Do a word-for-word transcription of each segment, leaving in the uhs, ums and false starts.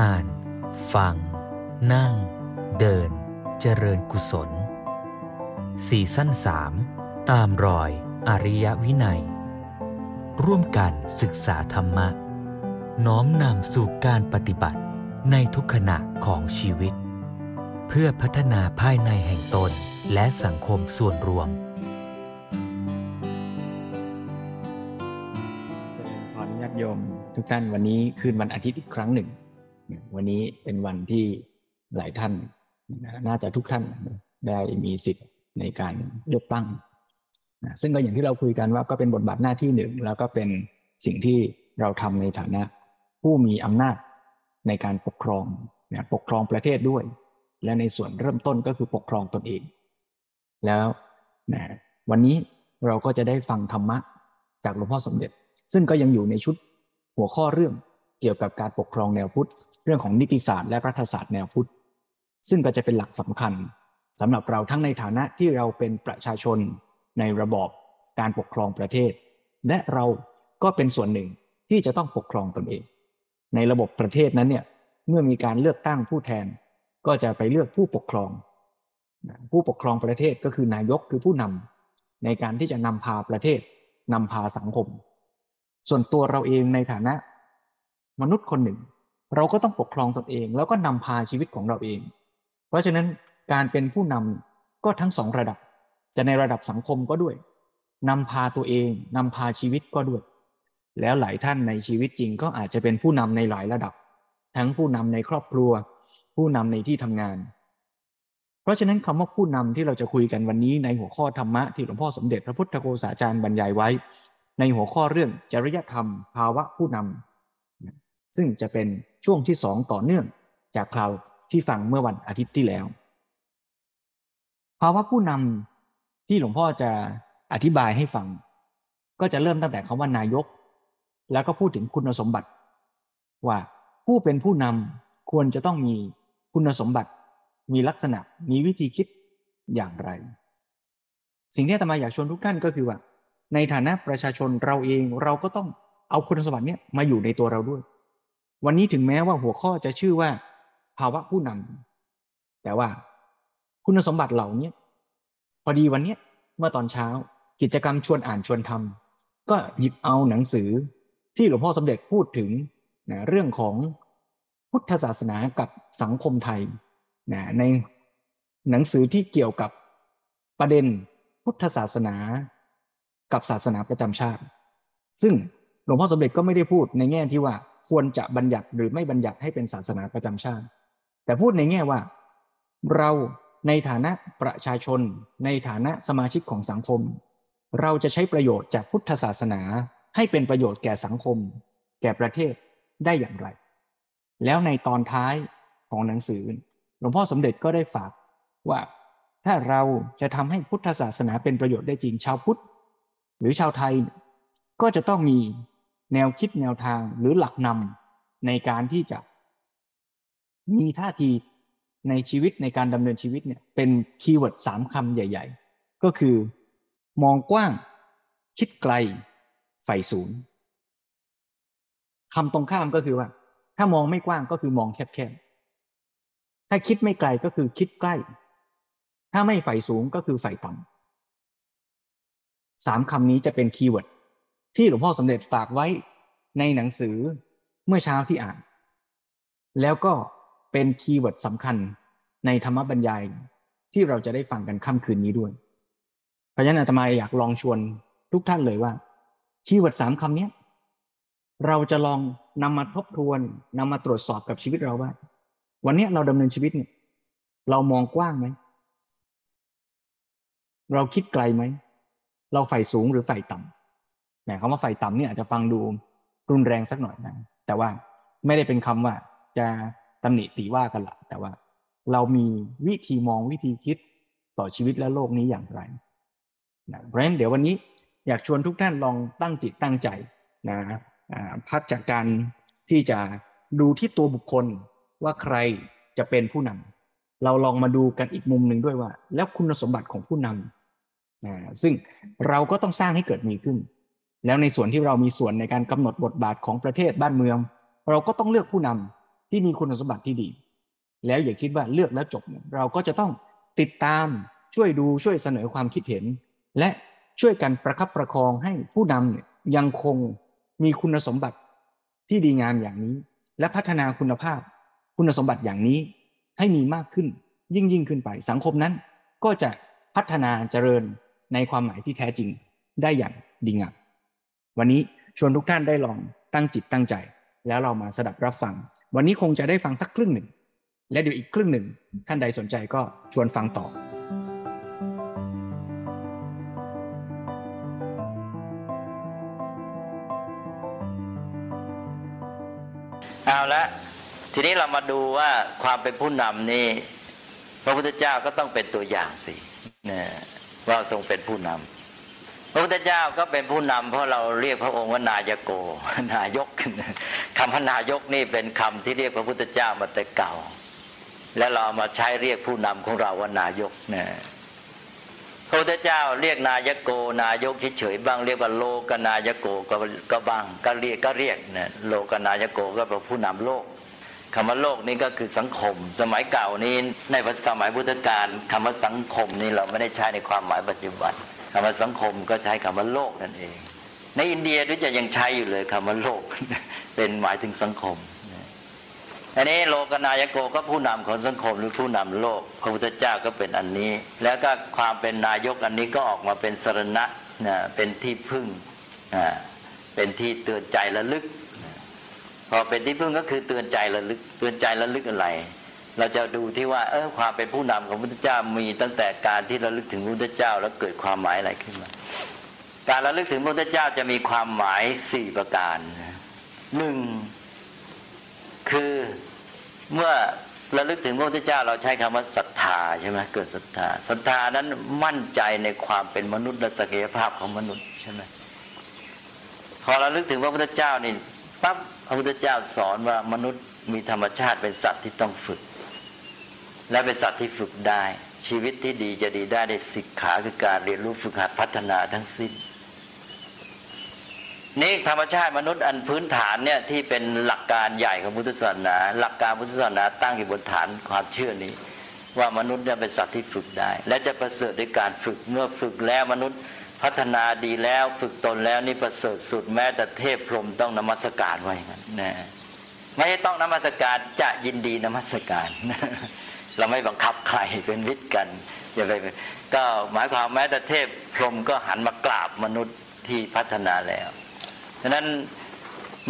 อ่านฟังนั่งเดินเจริญกุศลซีซั่นสามตามรอยอริยวินัยร่วมกันศึกษาธรรมะน้อมนำสู่การปฏิบัติในทุกขณะของชีวิตเพื่อพัฒนาภายในแห่งตนและสังคมส่วนรวมขออนุญาตโยมทุกท่านวันนี้คืนวันอาทิตย์อีกครั้งหนึ่งวันนี้เป็นวันที่หลายท่านน่าจะทุกท่านได้มีสิทธิ์ในการเลือกตั้งซึ่งก็อย่างที่เราคุยกันว่าก็เป็นบทบาทหน้าที่หนึ่งแล้วก็เป็นสิ่งที่เราทำในฐานะผู้มีอำนาจในการปกครองปกครองประเทศด้วยและในส่วนเริ่มต้นก็คือปกครองตนเองแล้ววันนี้เราก็จะได้ฟังธรรมะจากหลวงพ่อสมเด็จซึ่งก็ยังอยู่ในชุดหัวข้อเรื่องเกี่ยวกับการปกครองแนวพุทธเรื่องของนิติศาสตร์และรัฐศาสตร์แนวพุทธซึ่งก็จะเป็นหลักสำคัญสำหรับเราทั้งในฐานะที่เราเป็นประชาชนในระบอบการปกครองประเทศและเราก็เป็นส่วนหนึ่งที่จะต้องปกครองตนเองในระบบประเทศนั้นเนี่ยเมื่อมีการเลือกตั้งผู้แทนก็จะไปเลือกผู้ปกครองผู้ปกครองประเทศก็คือนายกคือผู้นำในการที่จะนำพาประเทศนำพาสังคมส่วนตัวเราเองในฐานะมนุษย์คนหนึ่งเราก็ต้องปกครองตนเองแล้วก็นำพาชีวิตของเราเองเพราะฉะนั้นการเป็นผู้นำก็ทั้งสองระดับจะในระดับสังคมก็ด้วยนำพาตัวเองนำพาชีวิตก็ด้วยแล้วหลายท่านในชีวิตจริงก็อาจจะเป็นผู้นำในหลายระดับทั้งผู้นำในครอบครัวผู้นำในที่ทำงานเพราะฉะนั้นคำว่าผู้นำที่เราจะคุยกันวันนี้ในหัวข้อธรรมะที่หลวงพ่อสมเด็จพระพุทธโฆษาจารย์บรรยายไว้ในหัวข้อเรื่องจริยธรรมภาวะผู้นำซึ่งจะเป็นช่วงที่สองต่อเนื่องจากคราวที่ฟังเมื่อวันอาทิตย์ที่แล้วภาวะผู้นำที่หลวงพ่อจะอธิบายให้ฟังก็จะเริ่มตั้งแต่คำว่านายกแล้วก็พูดถึงคุณสมบัติว่าผู้เป็นผู้นำควรจะต้องมีคุณสมบัติมีลักษณะมีวิธีคิดอย่างไรสิ่งที่อาตมาอยากชวนทุกท่านก็คือว่าในฐานะประชาชนเราเองเราก็ต้องเอาคุณสมบัติเนี้ยมาอยู่ในตัวเราด้วยวันนี้ถึงแม้ว่าหัวข้อจะชื่อว่าภาวะผู้นำแต่ว่าคุณสมบัติเหล่านี้พอดีวันนี้เมื่อตอนเช้ากิจกรรมชวนอ่านชวนทำก็หยิบเอาหนังสือที่หลวงพ่อสมเด็จพูดถึงนะเรื่องของพุทธศาสนากับสังคมไทยนะในหนังสือที่เกี่ยวกับประเด็นพุทธศาสนากับศาสนาประจำชาติซึ่งหลวงพ่อสมเด็จก็ไม่ได้พูดในแง่ที่ว่าควรจะบัญญัติหรือไม่บัญญัติให้เป็นศาสนาประจำชาติแต่พูดในแง่ว่าเราในฐานะประชาชนในฐานะสมาชิกของสังคมเราจะใช้ประโยชน์จากพุทธศาสนาให้เป็นประโยชน์แก่สังคมแก่ประเทศได้อย่างไรแล้วในตอนท้ายของหนังสือหลวงพ่อสมเด็จก็ได้ฝากว่าถ้าเราจะทำให้พุทธศาสนาเป็นประโยชน์ได้จริงชาวพุทธหรือชาวไทยก็จะต้องมีแนวคิดแนวทางหรือหลักนำในการที่จะมีท่าทีในชีวิตในการดำเนินชีวิตเนี่ยเป็นคีย์เวิร์ดสามคำใหญ่ๆก็คือมองกว้างคิดไกลใฝ่สูงคำตรงข้ามก็คือว่าถ้ามองไม่กว้างก็คือมองแคบๆถ้าคิดไม่ไกลก็คือคิดใกล้ถ้าไม่ใฝ่สูงก็คือใฝ่ต่ำสามคำนี้จะเป็นคีย์เวิร์ดที่หลวงพ่อสมเด็จฝากไว้ในหนังสือเมื่อเช้าที่อ่านแล้วก็เป็นคีย์เวิร์ดสำคัญในธรรมบรรยายที่เราจะได้ฟังกันค่ำคืนนี้ด้วยเพราะฉะนั้นอาตมาอยากลองชวนทุกท่านเลยว่าคีย์เวิร์ดสามคำนี้เราจะลองนำมาทบทวนนำมาตรวจสอบกับชีวิตเราว่าวันนี้เราดำเนินชีวิตเนี่ยเรามองกว้างไหมเราคิดไกลไหมเราใฝ่สูงหรือใฝ่ต่ำแหมคำว่าใฝ่ต่ำเนี่ยอาจจะฟังดูรุนแรงสักหน่อยนะแต่ว่าไม่ได้เป็นคำว่าจะตำหนิตีว่ากันละแต่ว่าเรามีวิธีมองวิธีคิดต่อชีวิตและโลกนี้อย่างไรนะเพราะฉะนั้นเดี๋ยววันนี้อยากชวนทุกท่านลองตั้งจิตตั้งใจนะพัฒจากการที่จะดูที่ตัวบุคคลว่าใครจะเป็นผู้นำเราลองมาดูกันอีกมุมหนึ่งด้วยว่าแล้วคุณสมบัติของผู้นำนะซึ่งเราก็ต้องสร้างให้เกิดมีขึ้นแล้วในส่วนที่เรามีส่วนในการกำหนดบทบาทของประเทศบ้านเมืองเราก็ต้องเลือกผู้นำ ที่มีคุณสมบัติที่ดีแล้วอย่าคิดว่าเลือกแล้วจบเราก็จะต้องติดตามช่วยดูช่วยเสนอความคิดเห็นและช่วยกันประคับประคองให้ผู้นำเนี่ยยังคงมีคุณสมบัติที่ดีงามอย่างนี้และพัฒนาคุณภาพคุณสมบัติอย่างนี้ให้มีมากขึ้นยิ่งยิ่งขึ้นไปสังคมนั้นก็จะพัฒนาเจริญในความหมายที่แท้จริงได้อย่างดีงามวันนี้ชวนทุกท่านได้ลองตั้งจิตตั้งใจแล้วเรามาสดับรับฟังวันนี้คงจะได้ฟังสักครึ่งหนึ่งและเดี๋ยวอีกครึ่งหนึ่งท่านใดสนใจก็ชวนฟังต่อเอาละทีนี้เรามาดูว่าความเป็นผู้นำนี่พระพุทธเจ้าก็ต้องเป็นตัวอย่างสินะว่าทรงเป็นผู้นำพระพุทธเจ้าก็เป็นผู้นำเพราะเราเรียกพระองค์ว่านายโกนายกคำพนายกนี่เป็นคำที่เรียกพระพุทธเจ้ามาแต่เก่าและเราเอามาใช้เรียกผู้นำของเราว่านายกนะพระพุทธเจ้าเรียกนายโกนายกเฉยๆบ้างเรียกว่าโลกนายโกก็ก็บ้างก็เรียกก็เรียกนะโลกนายโกก็เป็นผู้นำโลกคำว่าโลกนี้ก็คือสังคมสมัยเก่านี้ในสมัยพุทธกาลคำว่าสังคมนี้เราไม่ได้ใช้ในความหมายปัจจุบันคำว่าสังคมก็ใช้คำว่าโลกนั่นเองในอินเดียด้วยจะยังใช้อยู่เลยคำว่าโลกเป็นหมายถึงสังคมอันนี้โลกนายโกก็ผู้นำของสังคมหรือผู้นำโลกพระพุทธเจ้าก็เป็นอันนี้แล้วก็ความเป็นนายกอันนี้ก็ออกมาเป็นสรณะนะเป็นที่พึ่งอ่าเป็นที่เตือนใจระลึกพอเป็นที่พึ่งก็คือเตือนใจระลึกเตือนใจระลึกอะไรเราจะดูที่ว่าเออความเป็นผู้นำของพระพุทธเจ้ามีตั้งแต่การที่ระลึกถึงพระพุทธเจ้าแล้วเกิดความหมายอะไรขึ้นมาการระลึกถึงพระพุทธเจ้าจะมีความหมายสี่ประการหนึ่งคือเมื่อระลึกถึงพระพุทธเจ้าเราใช้คำว่าศรัทธาใช่ไหมเกิดศรัทธาศรัทธานั้นมั่นใจในความเป็นมนุษย์และศักยภาพของมนุษย์ใช่ไหมพอระลึกถึงพระพุทธเจ้านี่ปั๊บพระพุทธเจ้าสอนว่ามนุษย์มีธรรมชาติเป็นสัตว์ที่ต้องฝึกและเป็นสัตว์ที่ฝึกได้ชีวิตที่ดีจะดีได้ในศิกขาคือการเรียนรู้ฝึกหัดพัฒนาทั้งสิ้นนี่ธรรมชาติมนุษย์อันพื้นฐานเนี่ยที่เป็นหลักการใหญ่ของพุทธศาสนาหลักการพุทธศาสนาตั้งอยู่บนฐานความเชื่อนี้ว่ามนุษย์เนี่ยเป็นสัตว์ที่ฝึกได้และจะประเสริฐด้วยการฝึกเมื่อฝึกแล้วมนุษย์พัฒนาดีแล้วฝึกตนแล้วนี่ประเสริฐสุดแม้แต่เทพพรหมต้องนมัสการไว้งั้นนะไม่ต้องนมัสการจะยินดีนมัสการเราไม่บังคับใครเป็นมิตรกันอย่าไปก็หมายความแม้แต่เทพพรหมก็หันมากราบมนุษย์ที่พัฒนาแล้วฉะนั้น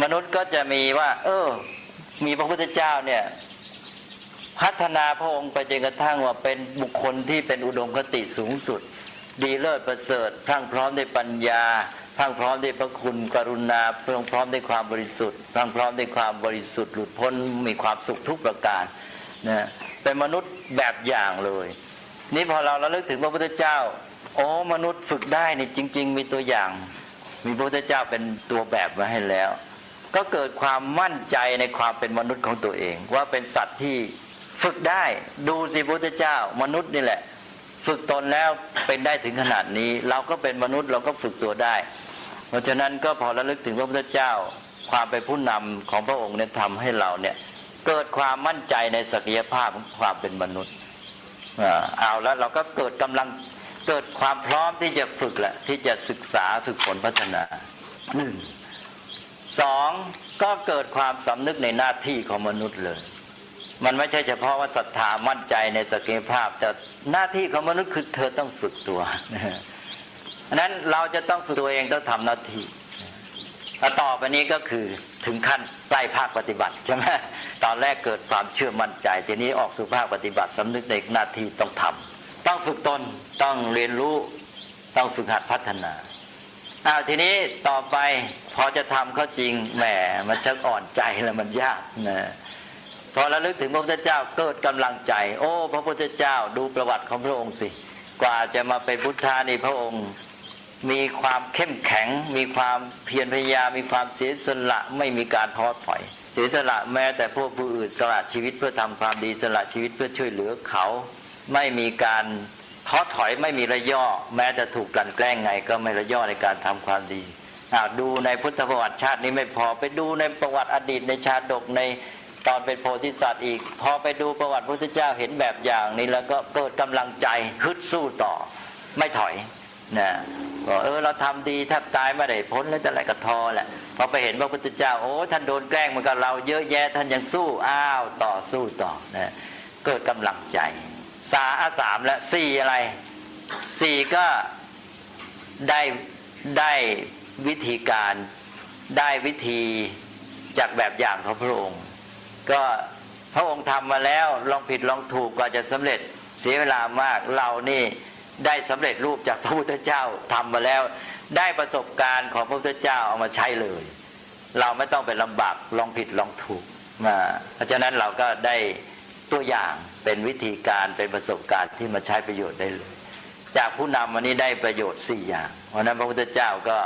มนุษย์ก็จะมีว่าเออมีพระพุทธเจ้าเนี่ยพัฒนาพระองค์ไปจนกระทั่งว่าเป็นบุคคลที่เป็นอุดมคติสูงสุดดีเลิศประเสริฐพรั่งพร้อมด้วยปัญญาพรั่งพร้อมด้วยพระคุณกรุณาพรั่งพร้อมด้วยความบริสุทธิ์พรั่งพร้อมด้วยความบริสุทธิ์หลุดพ้นมีความสุขทุกประการนะเป็นมนุษย์แบบอย่างเลยนี่พอเราระลึกถึงพระพุทธเจ้าอ๋อมนุษย์ฝึกได้นี่จริงๆมีตัวอย่างมีพระพุทธเจ้าเป็นตัวแบบมาให้แล้วก็เกิดความมั่นใจในความเป็นมนุษย์ของตัวเองว่าเป็นสัตว์ที่ฝึกได้ดูสิพระพุทธเจ้ามนุษย์นี่แหละฝึกตนแล้วเป็นได้ถึงขนาดนี้เราก็เป็นมนุษย์เราก็ฝึกตัวได้เพราะฉะนั้นก็พอระลึกถึงพระพุทธเจ้าความเป็นผู้นำของพระองค์เนี่ยทำให้เราเนี่ยเกิดความมั่นใจในศักยภาพของความเป็นมนุษย์เอาแล้วเราก็เกิดกำลังเกิดความพร้อมที่จะฝึกและที่จะศึกษาฝึกฝนพัฒนาหนึ่งสองก็เกิดความสำนึกในหน้าที่ของมนุษย์เลยมันไม่ใช่เฉพาะว่าศรัทธามั่นใจในศักยภาพแต่หน้าที่ของมนุษย์คือเธอต้องฝึกตัวอันนั้นเราจะต้องฝึกตัวเองต้องทำหน้าที่ต่อไปนี้ก็คือถึงขั้นใกล้ภาคปฏิบัติใช่ไหมตอนแรกเกิดความเชื่อมั่นใจทีนี้ออกสู่ภาคปฏิบัติสำนึกในหน้าที่ต้องทำต้องฝึกตนต้องเรียนรู้ต้องฝึกหัดพัฒนาอ้าวทีนี้ต่อไปพอจะทำเขาจริงแหมมันชักอ่อนใจแล้วมันยากนะพอระลึกถึงพระพุทธเจ้าเกิดกำลังใจโอ้พระพุทธเจ้าดูประวัติของพระองค์สิกว่าจะมาเป็นพุทธานี่พระองค์มีความเข้มแข็งมีความเพียรพยายามมีความเสียสละไม่มีการท้อถอยเสียสละแม้แต่พวกผู้อื่นสละชีวิตเพื่อทำความดีสละชีวิตเพื่อช่วยเหลือเขาไม่มีการท้อถอยไม่มีระย่อแม้จะถูกกลั่นแกล้งไงก็ไม่ระย่อในการทำความดีดูในพุทธประวัติชาตินี้ไม่พอไปดูในประวัติอดีตในชาดกใน ตอนเป็นโพธิสัตว์อีกพอไปดูประวัติพระพุทธเจ้าเห็นแบบอย่างนี้แล้วก็เกิดกำลังใจฮึดสู้ต่อไม่ถอยนะบอกเออเราทำดีแทบตายไม่ได้พ้นแล้วจะอะไรก็ทอแหละพอไปเห็นพระพุทธเจ้าโอ้ท่านโดนแกล้งเหมือนกับเราเยอะแยะท่านยังสู้อ้าวต่อสู้ต่อนะเกิดกำลังใจสาอาสามและสี่อะไรสี่ก็ได้ได้วิธีการได้วิธีจากแบบอย่างของพระองค์ก็พระองค์ทำมาแล้วลองผิดลองถูกกว่าจะสำเร็จเสียเวลามากเรานี่ได้สำเร็จรูปจากพระพุทธเจ้าทำมาแล้วได้ประสบการณ์ของพระพุทธเจ้าเอามาใช้เลยเราไม่ต้องไปลำบากลองผิดลองถูกมาเพราะฉะนั้นเราก็ได้ตัวอย่างเป็นวิธีการเป็นประสบการณ์ที่มาใช้ประโยชน์ได้เลยจากผู้นำวันนี้ได้ประโยชน์สี่อย่างเพราะนั้นพระพุทธเจ้าก็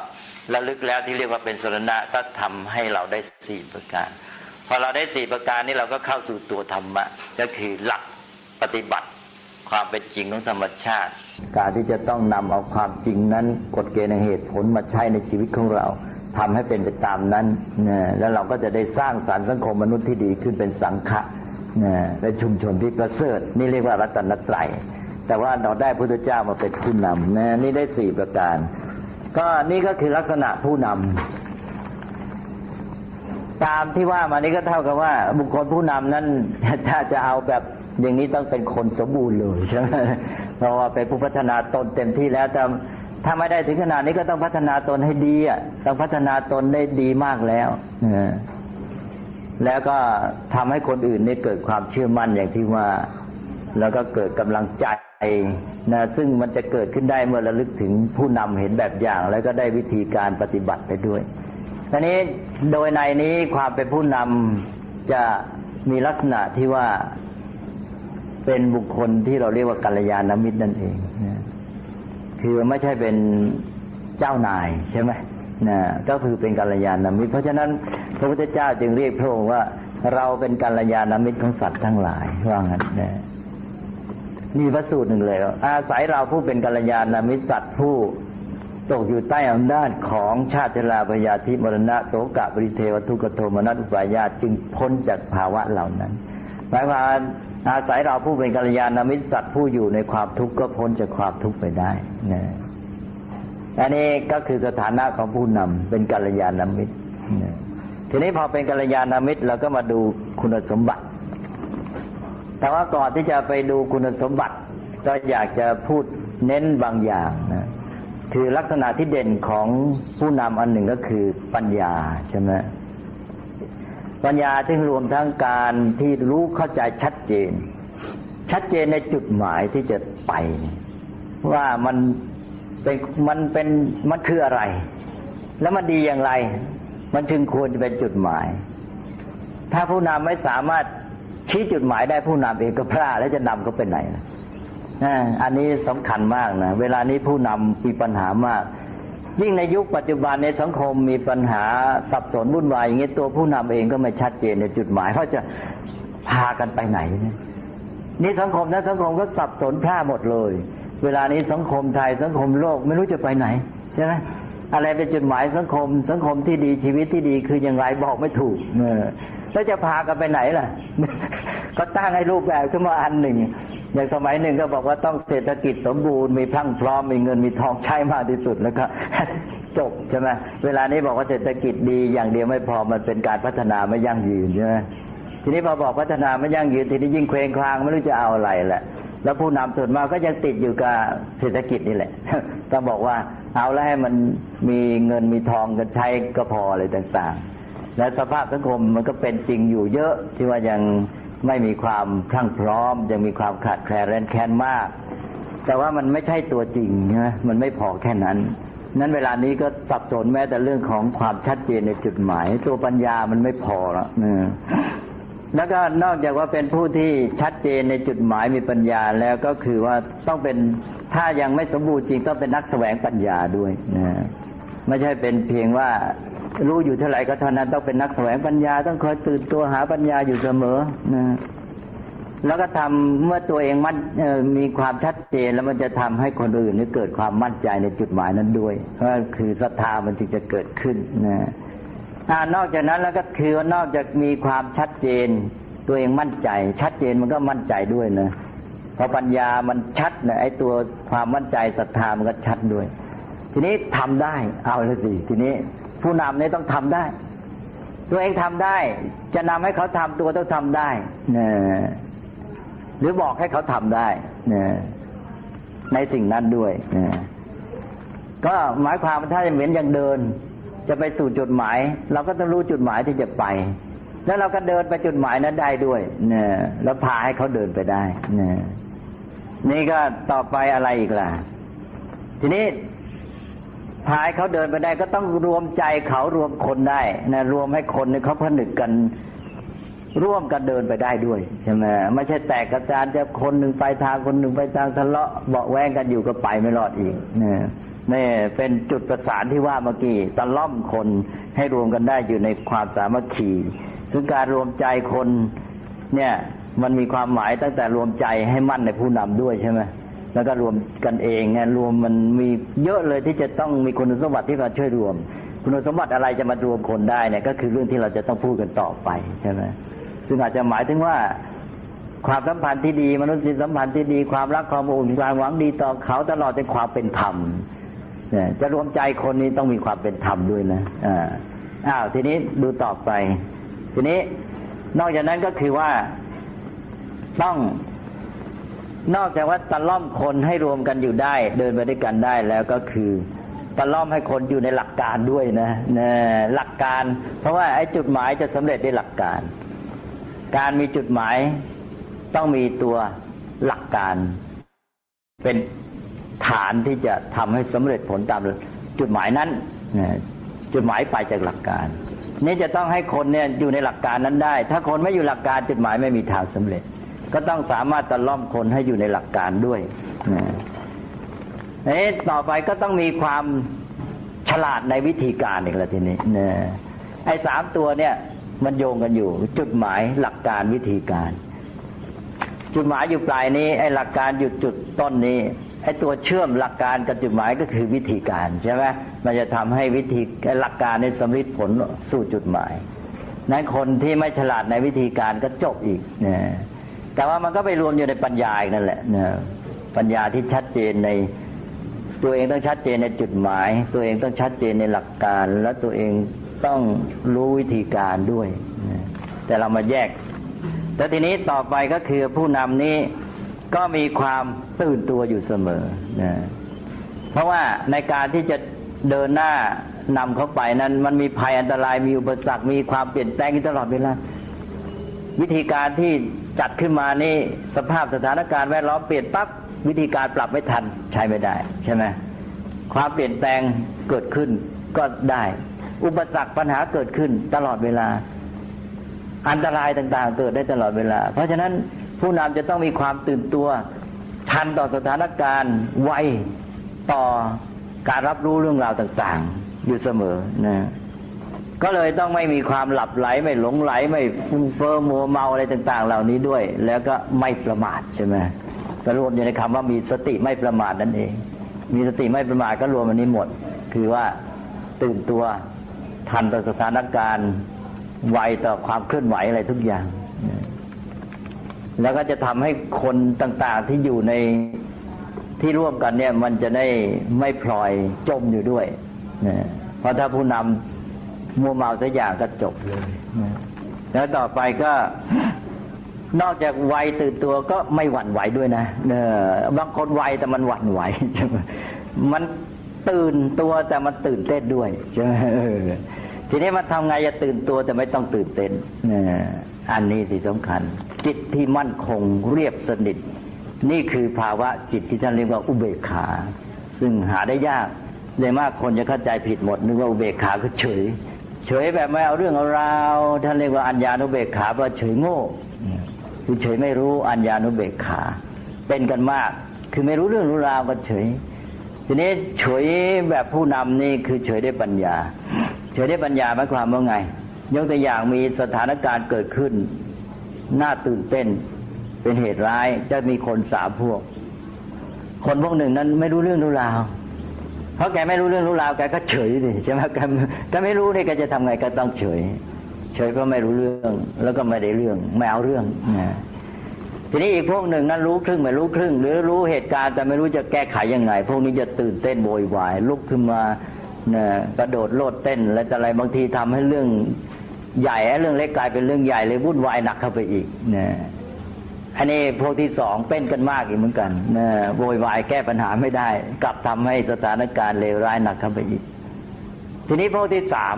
ระลึกแล้วที่เรียกว่าเป็นสรณะก็ทำให้เราได้สี่ประการพอเราได้สี่ประการนี้เราก็เข้าสู่ตัวธรรมะก็คือหลักปฏิบัติความเป็นจริงของธรรมชาติการที่จะต้องนำเอาความจริงนั้นกฎเกณฑ์แห่งเหตุผลมาใช้ในชีวิตของเราทำให้เป็นไปตามนั้นนะแล้วเราก็จะได้สร้างสรรค์สังคมมนุษย์ที่ดีขึ้นเป็นสังฆะนะและชุมชนที่ประเสริฐนี่เรียกว่ารัตนตรัยแต่ว่าเราได้พระพุทธเจ้ามาเป็นผู้นำนะนี่ได้สี่ประการก็นี่ก็คือลักษณะผู้นำตามที่ว่ามานี้ก็เท่ากับว่าบุคคลผู้นำนั้นถ้าจะเอาแบบอย่างนี้ต้องเป็นคนสมบูรณ์เลยใช่ไหมเพราะว่าเป็นผู้พัฒนาตนเต็มที่แล้วแต่ถ้าไม่ได้ถึงขนาดนี้ก็ต้องพัฒนาตนให้ดีอ่ะต้องพัฒนาตนได้ดีมากแล้วแล้วก็ทำให้คนอื่นนี่เกิดความเชื่อมั่นอย่างที่ว่าแล้วก็เกิดกำลังใจนะซึ่งมันจะเกิดขึ้นได้เมื่อระลึกถึงผู้นำเห็นแบบอย่างแล้วก็ได้วิธีการปฏิบัติไปด้วยทีนี้โดยในนี้ความเป็นผู้นำจะมีลักษณะที่ว่าเป็นบุคคลที่เราเรียกว่ากัลยาณมิตรนั่นเองนะคือไม่ใช่เป็นเจ้านายใช่ไหมนะก็คือเป็นกัลยาณมิตรเพราะฉะนั้นพระพุทธเจ้าจึงเรียกพระองค์ว่าเราเป็นกัลยาณมิตรของสัตว์ทั้งหลายว่างั้นนะมีพระสูตรหนึ่งเลยอาศัยเราผู้เป็นกัลยาณมิตรสัตว์ผู้ตกอยู่ใต้อำนาจของชาติชราพยาธิมรณะโศกะปริเทวทุกขโทมนัสอุปายาสจึงพ้นจากภาวะเหล่านั้นหมายความอาศัยเราผู้เป็นกัลยาณมิตรสัตว์ผู้อยู่ในความทุกข์ก็พ้นจากความทุกข์ไปได้นะอันนี้ก็คือสถานะของผู้นำเป็นกัลยาณมิตรนะทีนี้พอเป็นกัลยาณมิตรเราก็มาดูคุณสมบัติแต่ว่าก่อนที่จะไปดูคุณสมบัติก็อยากจะพูดเน้นบางอย่างนะคือลักษณะที่เด่นของผู้นำอันหนึ่งก็คือปัญญาใช่ไหมปัญญาที่รวมทั้งการที่รู้เข้าใจชัดเจนชัดเจนในจุดหมายที่จะไปว่ามันเป็นมันเป็นมันคืออะไรแล้วมันดีอย่างไรมันจึงควรจะเป็นจุดหมายถ้าผู้นำไม่สามารถชี้จุดหมายได้ผู้นำเองก็พลาดแล้วจะนำเขาไปไหนนะอันนี้สำคัญมากนะเวลานี้ผู้นำมีปัญหามากยิ่งในยุคปัจจุบันในสังคมมีปัญหาสับสนวุ่นวายอย่างนี้ตัวผู้นำเองก็ไม่ชัดเจนในจุดหมายเขาจะพากันไปไหนนะนี่สังคมนะสังคมก็สับสนพลาดหมดเลยเวลานี้สังคมไทยสังคมโลกไม่รู้จะไปไหนใช่ไหมอะไรเป็นจุดหมายสังคมสังคมที่ดีชีวิตที่ดีคืออย่างไรบอกไม่ถูกแล้วจะพากันไปไหนล่ะก็ตั้งให้รูปแบบขึ้นมาอันหนึ่งอย่างสมัยหนึ่งก็บอกว่าต้องเศรษฐกิจสมบูรณ์มีพรั่งพร้อมมีเงินมีทองใช้มากที่สุดแล้วก็จบใช่ไหมเวลานี้บอกว่าเศรษฐกิจดีอย่างเดียวไม่พอมันเป็นการพัฒนาไม่ยั่งยืนใช่ไหมทีนี้พอบอกพัฒนาไม่ยั่งยืนทีนี้ยิ่งเคว้งคว้างไม่รู้จะเอาอะไรแหละแล้วผู้นำส่วนมากก็ยังติดอยู่กับเศรษฐกิจนี่แหละต้องบอกว่าเอาแล้วให้มันมีเงินมีทองกันใช้ก็พออะไรต่างๆและสภาพสังคมมันก็เป็นจริงอยู่เยอะที่ว่ายังไม่มีความพรั่งพร้อมยังมีความขาดแคลนแร้นแค้นมากแต่ว่ามันไม่ใช่ตัวจริงนะมันไม่พอแค่นั้นนั้นเวลานี้ก็สับสนแม้แต่เรื่องของความชัดเจนในจุดหมายตัวปัญญามันไม่พอแล้วนะแล้วก็นอกจากว่าเป็นผู้ที่ชัดเจนในจุดหมายมีปัญญาแล้วก็คือว่าต้องเป็นถ้ายังไม่สมบูรณ์จริงต้องเป็นนักแสวงปัญญาด้วยนะไม่ใช่เป็นเพียงว่ารู้อยู่เท่าไหร่ก็เท่านั้นต้องเป็นนักแสวงปัญญาต้องคอยตื่นตัวหาปัญญาอยู่เสมอนะแล้วก็ทำเมื่อตัวเองมันมีความชัดเจนแล้วมันจะทำให้คนอื่นนี่เกิดความมั่นใจในจุดหมายนั้นด้วยก็คือศรัทธามันจึงจะเกิดขึ้นนะ นอกจากนั้นแล้วก็คือนอกจากมีความชัดเจนตัวเองมั่นใจชัดเจนมันก็มั่นใจด้วยนะเพราะปัญญามันชัดนะไอ้ตัวความมั่นใจศรัทธามันก็ชัดด้วยทีนี้ทำได้เอาละสิทีนี้ผู้นำเนี่ยต้องทำได้ตัวเองทำได้จะนำให้เขาทำตัวต้องทำได้นะหรือบอกให้เขาทำได้นะในสิ่งนั้นด้วยนะก็หมายความว่าถ้าเหมือนอย่างเดินจะไปสู่จุดหมายเราก็ต้องรู้จุดหมายที่จะไปแล้วเราก็เดินไปจุดหมายนั้นได้ด้วยนะแล้วพาให้เขาเดินไปได้นะนี่ก็ต่อไปอะไรอีกล่ะทีนี้พาให้เขาเดินไปได้ก็ต้องรวมใจเขารวมคนได้นะรวมให้คนเนี่ยเขาผนึกกันร่วมกันเดินไปได้ด้วยใช่ไหมไม่ใช่แตกกระจายจะคนหนึ่งไปทางคนหนึ่งไปทางทะเลาะเบาะแว้งกันอยู่ก็ไปไม่รอดอีกนะนี่เป็นจุดประสานที่ว่าเมื่อกี้ตะล่อมคนให้รวมกันได้อยู่ในความสามัคคีซึ่งการรวมใจคนเนี่ยมันมีความหมายตั้งแต่รวมใจให้มั่นในผู้นำด้วยใช่ไหมแล้วก็รวมกันเองเนี่ยรวมมันมีเยอะเลยที่จะต้องมีคุณสมบัติที่มาช่วยรวมคุณสมบัติอะไรจะมารวมคนได้เนี่ยก็คือเรื่องที่เราจะต้องพูดกันต่อไปใช่ไหมซึ่งอาจจะหมายถึงว่าความสัมพันธ์ที่ดีมนุษยสัมพันธ์ที่ดีความรักความอบอุ่นความหวังดีต่อเขาตลอดเป็นความเป็นธรรมเนี่ยจะรวมใจคนนี้ต้องมีความเป็นธรรมด้วยนะอ่าอ้าวทีนี้ดูต่อไปทีนี้นอกจากนั้นก็คือว่าต้องนอกจากว่าตะล่อมคนให้รวมกันอยู่ได้เดินไปด้วยกันได้แล้วก็คือตะล่อมให้คนอยู่ในหลักการด้วยนะนะหลักการเพราะว่าไอ้จุดหมายจะสำเร็จด้วยหลักการการมีจุดหมายต้องมีตัวหลักการเป็นฐานที่จะทำให้สำเร็จผลตามจุดหมายนั้นนะจุดหมายไปจากหลักการนี่จะต้องให้คนเนี่ยอยู่ในหลักการนั้นได้ถ้าคนไม่อยู่หลักการจุดหมายไม่มีทางสำเร็จก็ต้องสามารถตะล่อมคนให้อยู่ในหลักการด้วยเอ๊ะต่อไปก็ต้องมีความฉลาดในวิธีการอีกแล้วทีนี้เนี่ยไอ้สามตัวเนี่ยมันโยงกันอยู่จุดหมายหลักการวิธีการจุดหมายอยู่ปลายนี้ไอ้หลักการอยู่จุดต้นนี้ไอ้ตัวเชื่อมหลักการกับจุดหมายก็คือวิธีการใช่ไหมมันจะทำให้วิธีหลักการในสำลิดผลสู่จุดหมายนั้นคนที่ไม่ฉลาดในวิธีการก็จบอีกนะแต่ว่ามันก็ไปรวมอยู่ในปัญญาอีกนั่นแหละนะปัญญาที่ชัดเจนในตัวเองต้องชัดเจนในจุดหมายตัวเองต้องชัดเจนในหลักการและตัวเองต้องรู้วิธีการด้วยนะแต่เรามาแยกแล้วทีนี้ต่อไปก็คือผู้นำนี้ก็มีความตื่นตัวอยู่เสมอนะเพราะว่าในการที่จะเดินหน้านำเขาไปนั้นมันมีภัยอันตรายมีอุปสรรคมีความเปลี่ยนแปลงตลอดเวลาวิธีการที่จัดขึ้นมานี่สภาพสถานการณ์แวดล้อมเปลี่ยนปั๊บวิธีการปรับไม่ทันใช้ไม่ได้ใช่ไหมความเปลี่ยนแปลงเกิดขึ้นก็ได้อุปสรรคปัญหาเกิดขึ้นตลอดเวลาอันตรายต่างๆเกิดได้ตลอดเวลาเพราะฉะนั้นผู้นำจะต้องมีความตื่นตัวทันต่อสถานการณ์ไวต่อการรับรู้เรื่องราวต่างๆอยู่เสมอนะก็เลยต้องไม่มีความหลับไหลไม่หลงไหลไม่ฟุ้งเฟ้อมัวเมาอะไรต่างๆเหล่านี้ด้วยแล้วก็ไม่ประมาทใช่ไหมก็รวมอยู่ในคำว่ามีสติไม่ประมาทนั่นเองมีสติไม่ประมาทก็รวมอันนี้หมดคือว่าตื่นตัวทันต่อสถานการณ์ไวต่อความเคลื่อนไหวอะไรทุกอย่างแล้วก็จะทำให้คนต่างๆที่อยู่ในที่ร่วมกันเนี่ยมันจะได้ไม่พลอยจมอยู่ด้วยนะเพราะถ้าผู้นำมัวเมาสักอย่างก็จบเลยนะแล้วต่อไปก็นอกจากไวตื่นตัวก็ไม่หวั่นไหวด้วยนะเออบางคนไวแต่มันหวั่นไหวมันตื่นตัวแต่มันตื่นเต้นด้วยใช่ไหมทีนี้มันทำไงจะตื่นตัวแต่ไม่ต้องตื่นเต้นนะอันนี้ที่สำคัญจิตที่มั่นคงเรียบสนิทนี่คือภาวะจิตที่ท่านเรียกว่าอุเบกขาซึ่งหาได้ยากโดยมากคนจะเข้าใจผิดหมดนึกว่าอุเบกขาคือเฉยเฉยแบบไม่เอาเรื่องเอาราวท่านเรียกว่าอัญญานุเบกขาว่าเฉยโง่คือเฉยไม่รู้อัญญานุเบกขาเป็นกันมากคือไม่รู้เรื่องรู้ราวก็เฉยทีนี้เฉยแบบผู้นำนี่คือเฉยได้ปัญญาเฉยได้ปัญญาหมายความว่าไงยกตัวอย่างมีสถานการณ์เกิดขึ้นน่าตื่นเต้นเป็นเหตุร้ายจะมีคนสามพวกคนพวกหนึ่งนั้นไม่รู้เรื่องรู้ราว เพราะแกไม่รู้เรื่องรู้ราวแกก็เฉยดิใช่ไหมแกถ้าไม่รู้เนี่ยแกจะทำไงก็ต้องเฉยเฉยก็ไม่รู้เรื่องแล้วก็ไม่ได้เรื่องไม่เอาเรื่องนะทีนี้อีกพวกหนึ่งนั้นรู้ครึ่งไม่รู้ครึ่งหรือรู้เหตุการณ์แต่ไม่รู้จะแก้ไขยังไงพวกนี้จะตื่นเต้นโวยวายลุกขึ้นมานะกระโดดโลดเต้นอะไรแต่อะไรบางทีทำให้เรื่องใหญ่เรื่องเล็กกลายเป็นเรื่องใหญ่เลยวุ่นวายหนักเข้าไปอีกนะอันนี้พวกที่สองเป็นกันมากอีกเหมือนกันนะโวยวายแก้ปัญหาไม่ได้กลับทำให้สถานการณ์เลวร้ายหนักเข้าไปอีกทีนี้พวกที่สาม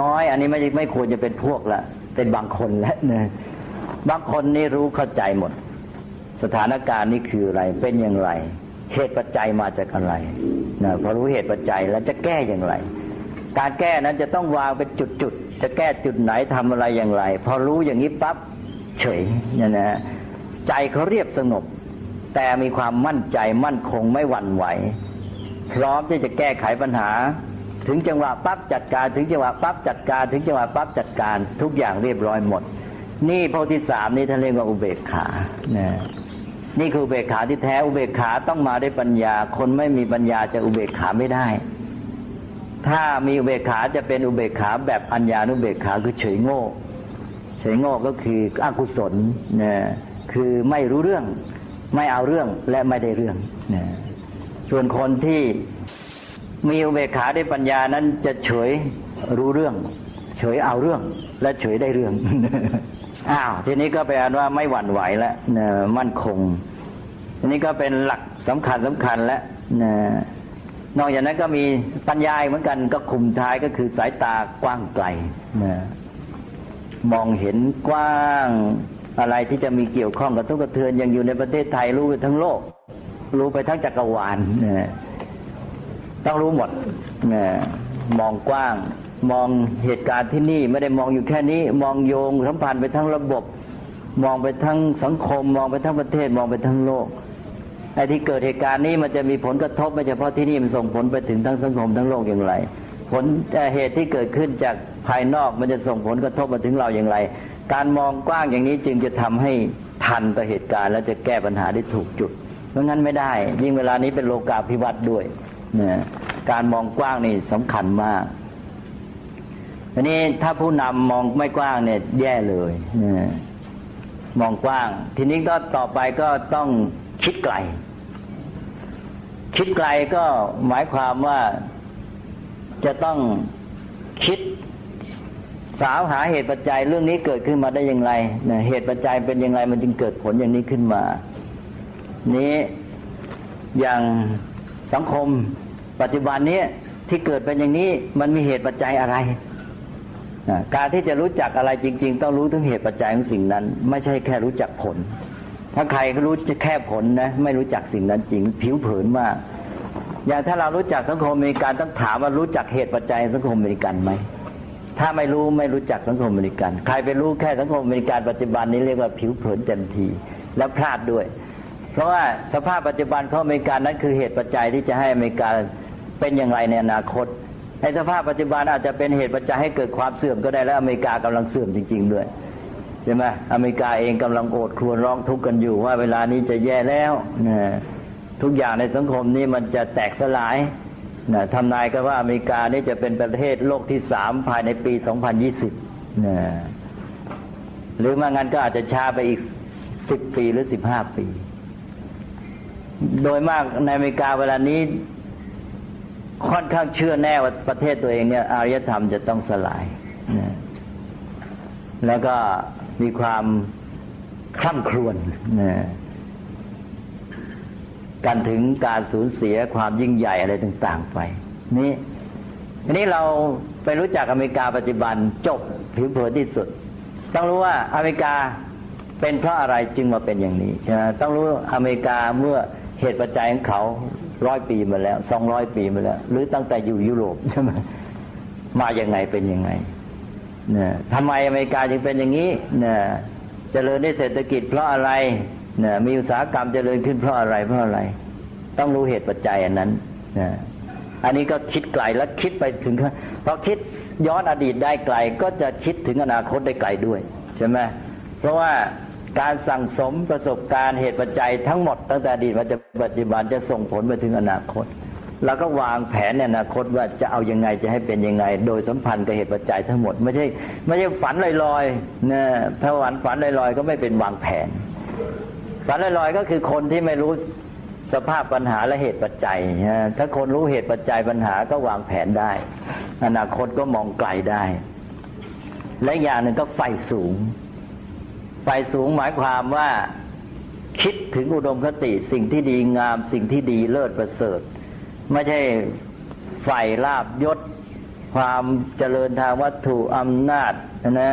น้อยอันนี้ไม่ไม่ควรจะเป็นพวกละเป็นบางคนแล้วนะบางคนนี่รู้เข้าใจหมดสถานการณ์นี่คืออะไรเป็นอย่างไรเหตุปัจจัยมาจากอะไรนะพอรู้เหตุปัจจัยแล้วจะแก้อย่างไรการแก้นั้นจะต้องวางเป็นจุดๆจะแก้จุดไหนทำอะไรอย่างไรพอรู้อย่างนี้ปั๊บเฉยเนี่ยนะใจเขาเรียบสงบแต่มีความมั่นใจมั่นคงไม่หวั่นไหวพร้อมที่จะแก้ไขปัญหาถึงจังหวะปั๊บจัดการถึงจังหวะปั๊บจัดการถึงจังหวะปั๊บจัดการทุกอย่างเรียบร้อยหมดนี่พวกที่สามนี่ท่านเรียกว่าอุเบกขานะนี่คืออุเบกขาที่แท้อุเบกขาต้องมาด้วยปัญญาคนไม่มีปัญญาจะอุเบกขาไม่ได้ถ้ามีอุเบกขาจะเป็นอุเบกขาแบบอัญญานุเบกขาคือเฉยโง่เฉยโง่ก็คืออกุศลนะคือไม่รู้เรื่องไม่เอาเรื่องและไม่ได้เรื่องนะส่วนคนที่มีอุเบกขาด้วยปัญญานั้นจะเฉยรู้เรื่องเฉยเอาเรื่องและเฉยได้เรื่อง อ้าวทีนี้ก็แปลว่าไม่หวั่นไหวแล้วนะมั่นคงทีนี้ก็เป็นหลักสำคัญสำคัญแล้วนะนอกจากนั้นก็มีปัญญาเหมือนกันก็คุมท้ายก็คือสายตากว้างไกลนะมองเห็นกว้างอะไรที่จะมีเกี่ยวข้องกับทุกกระเทือนยังอยู่ในประเทศไทยรู้ไปทั้งโลกรู้ไปทั้งจักรวาลนะต้องรู้หมดนะมองกว้างมองเหตุการณ์ที่นี่ไม่ได้มองอยู่แค่นี้มองโยงสัมพันธ์ไปทั้งระบบมองไปทั้งสังคมมองไปทั้งประเทศมองไปทั้งโลกไอ้ที่เกิดเหตุการณ์นี้มันจะมีผลกระทบไม่เฉพาะที่นี่มันส่งผลไปถึงทั้งสังคมทั้งโลกอย่างไรผลเหตุที่เกิดขึ้นจากภายนอกมันจะส่งผลกระทบมาถึงเราอย่างไรการมองกว้างอย่างนี้จึงจะทำให้ทันต่อเหตุการณ์และจะแก้ปัญหาได้ถูกจุดเพราะงั้นไม่ได้ยิ่งเวลานี้เป็นโลกาภิวัตน์ด้วยนะการมองกว้างนี่สำคัญมากอันนี้ถ้าผู้นำมองไม่กว้างเนี่ยแย่เลยนะมองกว้างทีนี้ก็ต่อไปก็ต้องคิดไกลคิดไกลก็หมายความว่าจะต้องคิดสาวหาเหตุปัจจัยเรื่องนี้เกิดขึ้นมาได้อย่างไรนะเหตุปัจจัยเป็นอย่างไรมันจึงเกิดผลอย่างนี้ขึ้นมานี้อย่างสังคมปัจจุบันนี้ที่เกิดเป็นอย่างนี้มันมีเหตุปัจจัยอะไรนะการที่จะรู้จักอะไรจริงๆต้องรู้ถึงเหตุปัจจัยของสิ่งนั้นไม่ใช่แค่รู้จักผลถ้าใครรู้จะแค่ผลนะไม่รู้จักสิ่งนั้นจริงผิวเผินมากอย่างถ้าเรารู้จักสังคมอเมริกันต้องถามว่ารู้จักเหตุปัจจัยสังคมอเมริกันไหมถ้าไม่รู้ไม่รู้จักสังคมอเมริกันใครไปรู้แค่สังคมอเมริกันปัจจุบันนี้เรียกว่าผิวเผินเต็มทีและพลาดด้วยเพราะว่าสภาพปัจจุบันของอเมริกันนั้นคือเหตุปัจจัยที่จะให้อเมริกันเป็นอย่างไรในอนาคตในสภาพปัจจุบันอาจจะเป็นเหตุปัจจัยให้เกิดความเสื่อมก็ได้และอเมริกากำลังเสื่อมจริงๆด้วยใช่ไหมอเมริกาเองกำลังโอดครวญร้องทุกข์กันอยู่ว่าเวลานี้จะแย่แล้วนะทุกอย่างในสังคมนี้มันจะแตกสลายนะทำนายก็ว่าอเมริกานี่จะเป็นประเทศโลกที่สามภายในปีสองพันยี่สิบนะหรือไม่งั้นก็อาจจะช้าไปอีกสิบปีหรือสิบห้าปีโดยมากในอเมริกาเวลานี้ค่อนข้างเชื่อแน่ว่าประเทศตัวเองเนี่ยอารยธรรมจะต้องสลายนะแล้วก็มีความคร่ำครวญนะกันถึงการสูญเสียความยิ่งใหญ่อะไรต่างๆไปนี่ทีนี้เราไปรู้จักอเมริกาปัจจุบันจบผิวเผินที่สุดต้องรู้ว่าอเมริกาเป็นเพราะอะไรจึงมาเป็นอย่างนี้ใช่ไหมต้องรู้อเมริกาเมื่อเหตุปัจจัยของเขาร้อยปีมาแล้วสองร้อยปีมาแล้วหรือตั้งแต่อยู่ยุโรปใช่ไหมมาอย่างไงเป็นยังไงเนี่ยทำไมอเมริกาจึงเป็นอย่างนี้เนี่ยเจริญในเศรษฐกิจเพราะอะไรนะมีอุตสาหกรรมเจริญขึ้นเพราะอะไรเพราะอะไรต้องรู้เหตุปัจจัยอันนั้นนะอันนี้ก็คิดไกลและคิดไปถึงพอคิดย้อนอดีตได้ไกลก็จะคิดถึงอนาคตได้ไกลด้วยใช่ไหมเพราะว่าการสั่งสมประสบการณ์เหตุปัจจัยทั้งหมดตั้งแต่อดีตมาจนปัจจุบันจะส่งผลไปถึงอนาคต เราก็วางแผนในอนาคตว่าจะเอายังไงจะให้เป็นยังไงโดยสัมพันธ์กับเหตุปัจจัยทั้งหมดไม่ใช่ไม่ใช่ฝันลอยๆนะถ้าฝันฝันลอยๆก็ไม่เป็นวางแผนฝันลอยๆก็คือคนที่ไม่รู้สภาพปัญหาและเหตุปัจจัยนะถ้าคนรู้เหตุปัจจัยปัญหาก็วางแผนได้อนาคตก็มองไกลได้และอย่างหนึ่งก็ไฟสูงไฟสูงหมายความว่าคิดถึงอุดมคติสิ่งที่ดีงามสิ่งที่ดีเลิศประเสริฐไม่ใช่ไฟลาภยศความเจริญทางวัตถุอำนาจนะ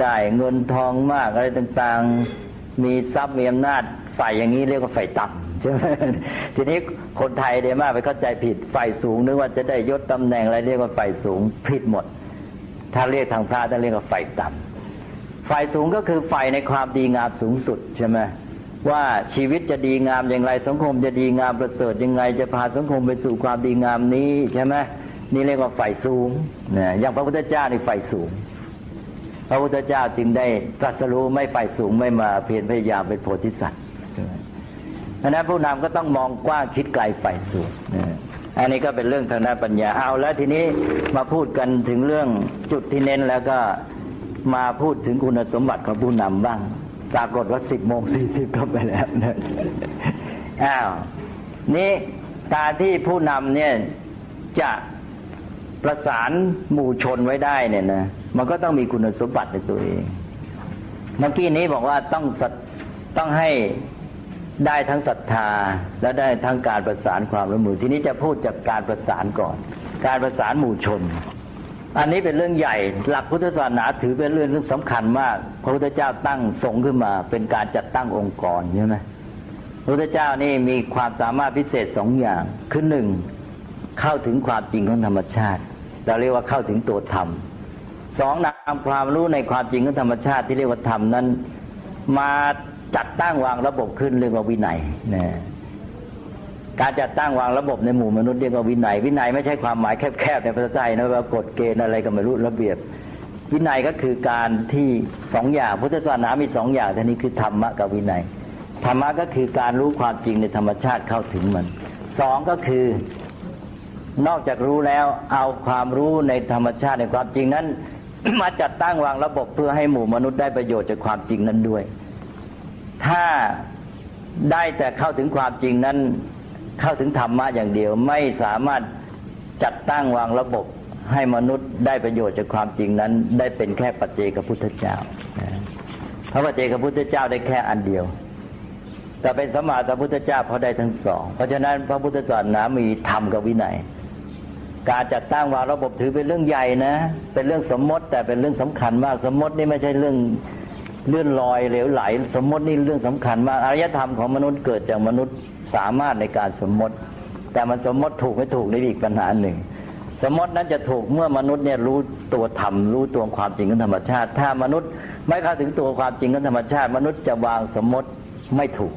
ได้เงินทองมากอะไรต่างๆมีทรัพย์มีอำนาจไฟอย่างนี้เรียกว่าไฟต่ำใช่ไหมทีนี้คนไทยเดี๋ยวมากไปเข้าใจผิดไฟสูงนึกว่าจะได้ยศตำแหน่งอะไรเรียกว่าไฟสูงผิดหมดถ้าเรียกทางพระท่านเรียกว่าไฟต่ำไฟสูงก็คือไฟในความดีงามสูงสุดใช่ไหมว่าชีวิตจะดีงามอย่างไรสังคมจะดีงามประเสริฐยังไงจะพาสังคมไปสู่ความดีงามนี้ใช่ไหมนี่เรียกว่าไฟสูงนะอย่างพระพุทธเจ้าในไฟสูงพระพุทธเจ้าจึงได้ตรัสรู้ไม่ไฟสูงไม่มาเพียรพยายามเป็นโพธิสัตว์เพราะนั้นผู้นำก็ต้องมองกว้างคิดไกลไฟสูงอันนี้ก็เป็นเรื่องทางด้านปัญญาเอาแล้วทีนี้มาพูดกันถึงเรื่องจุดที่เน้นแล้วก็มาพูดถึงคุณสมบัติของผู้นำบ้างปรากฏว่าสิบโมงสี่สิบก็ไปแล้วนะอ้าวนี่การที่ผู้นำเนี่ยจะประสานหมู่ชนไว้ได้เนี่ยนะมันก็ต้องมีคุณสมบัติในตัวเองเมื่อกี้นี้บอกว่าต้องต้องให้ได้ทั้งศรัทธาและได้ทั้งการประสานความร่วมมือทีนี้จะพูดจากการประสานก่อนการประสานหมู่ชนอันนี้เป็นเรื่องใหญ่หลักพุทธศาสนาถือเป็นเรื่องสำคัญมากพระพุทธเจ้าตั้งสงฆ์ขึ้นมาเป็นการจัดตั้งองค์กรใช่ไหมพระพุทธเจ้านี่มีความสามารถพิเศษสองอย่างคือหนึ่งเข้าถึงความจริงของธรรมชาติเราเรียกว่าเข้าถึงตัวธรรมสองนำความรู้ในความจริงของธรรมชาติที่เรียกว่าธรรมนั้นมาจัดตั้งวางระบบขึ้นเรียกว่าวินัยนะการจัดตั้งวางระบบในหมู่มนุษย์เรียกว่าวินัยวินัยไม่ใช่ความหมายแคบๆในภาษาไทยนะว่ากฎเกณฑ์อะไรก็ไม่รู้ระเบียบวินัยก็คือการที่สองอย่างพุทธศาสนามีสองอย่างท่านี้คือธรรมะกับวินัยธรรมะก็คือการรู้ความจริงในธรรมชาติเข้าถึงมันสองก็คือนอกจากรู้แล้วเอาความรู้ในธรรมชาติในความจริงนั้น มาจัดตั้งวางระบบเพื่อให้หมู่มนุษย์ได้ประโยชน์จากความจริงนั้นด้วยถ้าได้แต่เข้าถึงความจริงนั้นเข้าถึงธรรมะอย่างเดียวไม่สามารถจัดตั้งวางระบบให้มนุษย์ได้ประโยชน์จากความจริงนั้นได้เป็นแค่ปัจเจกพุทธเจ้าพระปัจเจกพุทธเจ้าได้แค่อันเดียวแต่เป็นสัมมาสัมพุทธเจ้าเพราะได้ทั้งสองเพราะฉะนั้นพระพุทธศาสนามีธรรมกับวินัยการจัดตั้งวางระบบถือเป็นเรื่องใหญ่นะเป็นเรื่องสมมติแต่เป็นเรื่องสำคัญมากสมมตินี่ไม่ใช่เรื่องเลื่อนลอยเหลวไหลสมมตินี่เรื่องสำคัญมากอารยธรรมของมนุษย์เกิดจากมนุษย์สามารถในการสมมติแต่มันสมมติถูกไม่ถูกนี่อีกปัญหาหนึ่งสมมตินั้นจะถูกเมื่อมนุษย์เนี่ยรู้ตัวธรรมรู้ตัวความจริงของธรรมชาติถ้ามนุษย์ไม่เข้าถึงตัวความจริงของธรรมชาติมนุษย์จะวางสมมติไม่ถูก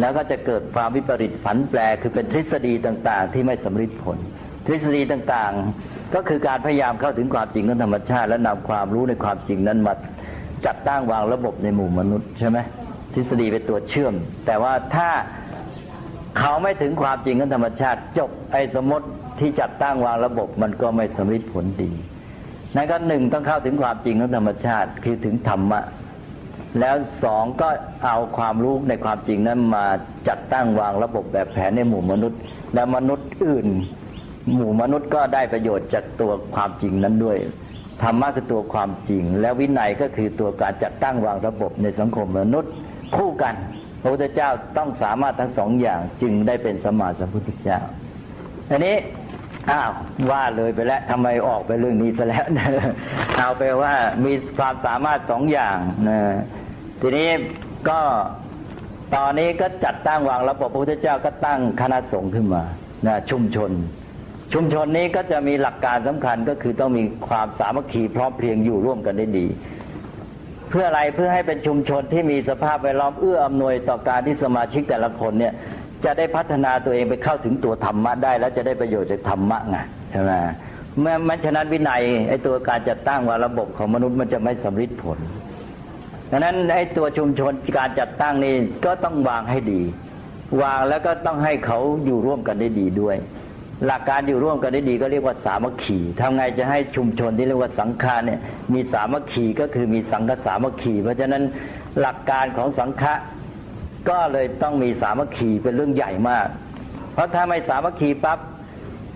แล้วก็จะเกิดความวิปริตผันแปรคือเป็นทฤษฎีต่างๆที่ไม่สำฤทธิ์ผลทฤษฎีต่างๆก็คือการพยายามเข้าถึงความจริงของธรรมชาติและนำความรู้ในความจริงนั้นมาจัดตั้งวางระบบในหมู่มนุษย์ใช่ไหมทฤษฎีเป็นตัวเชื่อมแต่ว่าถ้าเขาไม่ถึงความจริงของธรรมชาติจบไอ้สมมติที่จัดตั้งวางระบบมันก็ไม่สำเร็จผลดีนั่นก็หนึ่งต้องเข้าถึงความจริงของธรรมชาติคือถึงธรรมะแล้วสองก็เอาความรู้ในความจริงนั้นมาจัดตั้งวางระบบแบบแผนในหมู่มนุษย์และมนุษย์อื่นหมู่มนุษย์ก็ได้ประโยชน์จากตัวความจริงนั้นด้วยธรรมะคือตัวความจริงและวินัยก็คือตัวการจัดตั้งวางระบบในสังคมมนุษย์คู่กันพระพุทธเจ้าต้องสามารถทั้งสองอย่างจึงได้เป็นสัมมาสัมพุทธเจ้าอันนี้อ้าวว่าเลยไปแล้วทำไมออกไปเรื่องนี้ซะแล้ว เอาไปว่ามีความสามารถสองอย่างนะทีนี้ก็ตอนนี้ก็จัดตั้งวางระบบพระพุทธเจ้าก็ตั้งคณะสงฆ์ขึ้นมานะชุมชนชุมชนนี้ก็จะมีหลักการสำคัญก็คือต้องมีความสามัคคีพร้อมเพรียงอยู่ร่วมกันได้ดีเพื่ออะไรเพื่อให้เป็นชุมชนที่มีสภาพแวดล้อมเอื้ออำนวยต่อการที่สมาชิกแต่ละคนเนี่ยจะได้พัฒนาตัวเองไปเข้าถึงตัวธรรมะได้และจะได้ประโยชน์จากธรรมะไงใช่ไหมเมื่อมันฉะนั้นวินัยไอ้ตัวการจัดตั้งว่าระบบของมนุษย์มันจะไม่สำเร็จผลดังนั้นไอ้ตัวชุมชนการจัดตั้งนี่ก็ต้องวางให้ดีวางแล้วก็ต้องให้เขาอยู่ร่วมกันได้ดีด้วย หลักการอยู่ร่วมกันได้ดีก็เรียกว่าสามัคคีทำไงจะให้ชุมชนที่เรียกว่าสังฆะเนี่ยมีสามัคคีก็คือมีสังฆสามัคคีเพราะฉะนั้นหลักการของสังฆะก็เลยต้องมีสามัคคีเป็นเรื่องใหญ่มากเพราะถ้าไม่สามัคคีปั๊บ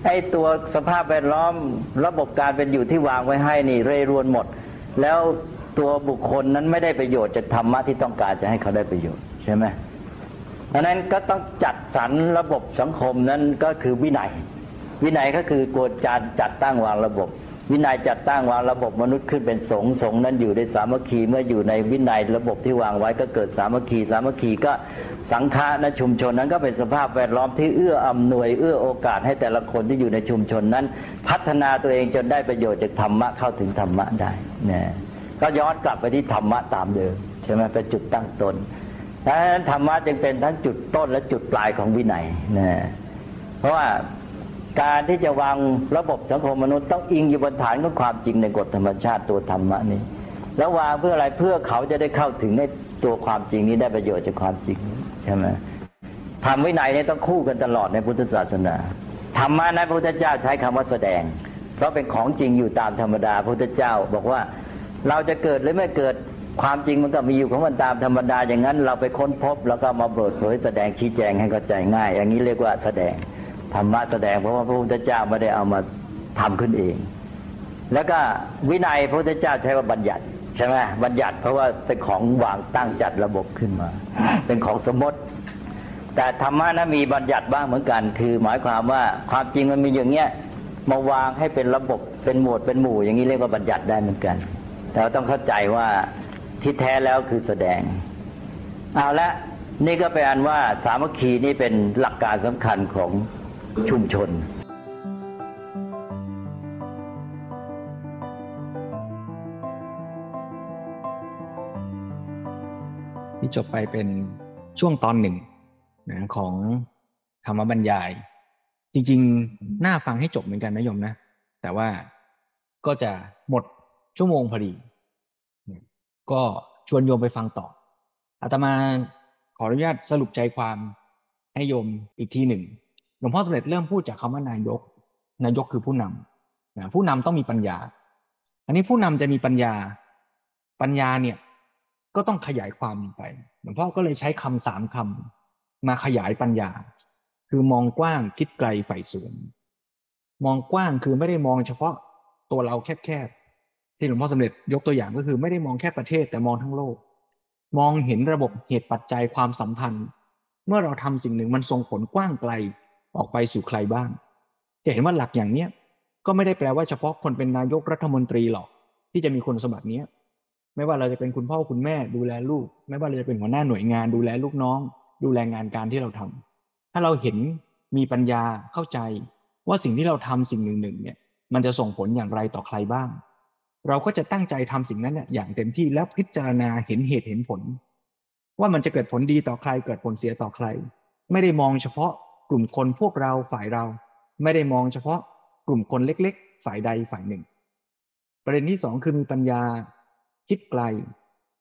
ไอ้ตัวสภาพแวดล้อมระบบการเป็นอยู่ที่วางไว้ให้นี่เร่ร่วนหมดแล้วตัวบุคคลนั้นไม่ได้ประโยชน์จากธรรมะที่ต้องการจะให้เขาได้ประโยชน์ใช่ไหมเพราะนั้นก็ต้องจัดสรรระบบสังคมนั้นก็คือวินัยวินัยก็คือกฎการจัดตั้งวางระบบวินัยจัดตั้งวางระบบมนุษย์ขึ้นเป็นสงฆ์สงฆ์นั้นอยู่ในสามัคคีเมื่ออยู่ในวินัยระบบที่วางไว้ก็เกิดสามัคคีสามัคคีก็สังฆะนะชุมชนนั้นก็เป็นสภาพแวดล้อมที่เอื้ออำนวยเอื้อโอกาสให้แต่ละคนที่อยู่ในชุมชนนั้นพัฒนาตัวเองจนได้ประโยชน์จากธรรมะเข้าถึงธรรมะได้นะก็ย้อนกลับไปที่ธรรมะตามเดิมใช่ไหมเป็นจุดตั้งต้นดังนั้นธรรมะจึงเป็นทั้งจุดต้นและจุดปลายของวินัยนะเพราะว่าการที่จะวางระบบสังคมมนุษย์ต้องอิงอยู่บนฐานของความจริงในกฎธรรมชาติตัวธรรมะนี้แล้ววางเพื่ออะไรเพื่อเขาจะได้เข้าถึงในตัวความจริงนี้ได้ประโยชน์จากความจริงใช่ไหมธรรมวินัยเนี่ยต้องคู่กันตลอดในพุทธศาสนาธรรมะนั้นพระพุทธเจ้าใช้คำว่าแสดงเพราะเป็นของจริงอยู่ตามธรรมดาพระพุทธเจ้าบอกว่าเราจะเกิดหรือไม่เกิดความจริงมันก็มีอยู่ของมันตามธรรมดาอย่างนั้นเราไปค้นพบแล้วก็มาเปิดเผยแสดงชี้แจงให้เข้าใจง่ายอย่างนี้เรียกว่าแสดงธรรมะแสดงเพราะว่าพระพุทธเจ้าไม่ได้เอามาทำขึ้นเองแล้วก็วินัยพระพุทธเจ้าใช้ว่าบัญญัติใช่ไหมบัญญัติเพราะว่าเป็นของวางตั้งจัดระบบขึ้นมาเป็นของสมมติแต่ธรรมะนั้นมีบัญญัติบ้างเหมือนกันคือหมายความว่าความจริงมันมีอย่างเนี้ยมาวางให้เป็นระบบเป็นหมวดเป็นหมู่อย่างนี้เรียกว่าบัญญัติได้เหมือนกันแต่เราต้องเข้าใจว่าที่แท้แล้วคือแสดงเอาละนี่ก็เป็นอันว่าสามัคคีนี่เป็นหลักการสำคัญของชุมชนที่จบไปเป็นช่วงตอนหนึ่งนะของธรรมบรรยายจริงๆน่าฟังให้จบเหมือนกันนะโยมนะแต่ว่าก็จะหมดชั่วโมงพอดีก็ชวนโยมไปฟังต่ออาตมาขออนุญาตสรุปใจความให้โยมอีกทีหนึ่งหลวงพ่อสมเด็จเริ่มพูดจากคำว่านายกนายกคือผู้นำนะผู้นำต้องมีปัญญาอันนี้ผู้นำจะมีปัญญาปัญญาเนี่ยก็ต้องขยายความไปหลวงพ่อก็เลยใช้คำสามคำมาขยายปัญญาคือมองกว้างคิดไกลใฝ่สูงมองกว้างคือไม่ได้มองเฉพาะตัวเราแคบๆที่หลวงพ่อสมเด็จยกตัวอย่างก็คือไม่ได้มองแค่ประเทศแต่มองทั้งโลกมองเห็นระบบเหตุปัจจัยความสัมพันธ์เมื่อเราทำสิ่งหนึ่งมันส่งผลกว้างไกลออกไปสู่ใครบ้างจะเห็นว่าหลักอย่างเนี้ยก็ไม่ได้แปลว่าเฉพาะคนเป็นนายกรัฐมนตรีหรอกที่จะมีคุณสมบัติเนี้ยไม่ว่าเราจะเป็นคุณพ่อคุณแม่ดูแลลูกไม่ว่าเราจะเป็นหัวหน้าหน่วยงานดูแลลูกน้องดูแลงานการที่เราทำถ้าเราเห็นมีปัญญาเข้าใจว่าสิ่งที่เราทำสิ่งหนึ่งๆเนี่ยมันจะส่งผลอย่างไรต่อใครบ้างเราก็จะตั้งใจทำสิ่งนั้นเนี่ยอย่างเต็มที่แล้วพิจารณาเห็นเหตุเห็นผลว่ามันจะเกิดผลดีต่อใครเกิดผลเสียต่อใครไม่ได้มองเฉพาะกลุ่มคนพวกเราฝ่ายเราไม่ได้มองเฉพาะกลุ่มคนเล็กๆฝ่ายใดฝ่ายหนึ่งประเด็นที่สองคือมีปัญญาคิดไกล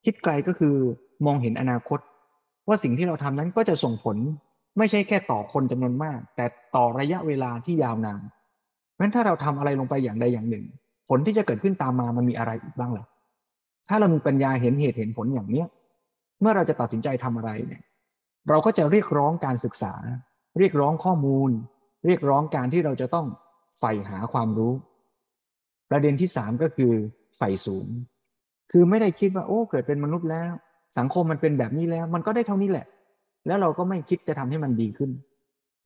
คิดไกลก็คือมองเห็นอนาคตว่าสิ่งที่เราทำนั้นก็จะส่งผลไม่ใช่แค่ต่อคนจำนวนมากแต่ต่อระยะเวลาที่ยาวนานเพราะฉะนั้นถ้าเราทำอะไรลงไปอย่างใดอย่างหนึ่งผลที่จะเกิดขึ้นตามมามันมีอะไรอีกบ้างล่ะถ้าเรามีปัญญาเห็นเหตุเห็นผลอย่างเนี้ยเมื่อเราจะตัดสินใจทำอะไรเนี่ยเราก็จะเรียกร้องการศึกษาเรียกร้องข้อมูลเรียกร้องการที่เราจะต้องใฝ่หาความรู้ประเด็นที่สามก็คือใฝ่สูงคือไม่ได้คิดว่าโอ้เกิดเป็นมนุษย์แล้วสังคมมันเป็นแบบนี้แล้วมันก็ได้เท่านี้แหละแล้วเราก็ไม่คิดจะทำให้มันดีขึ้น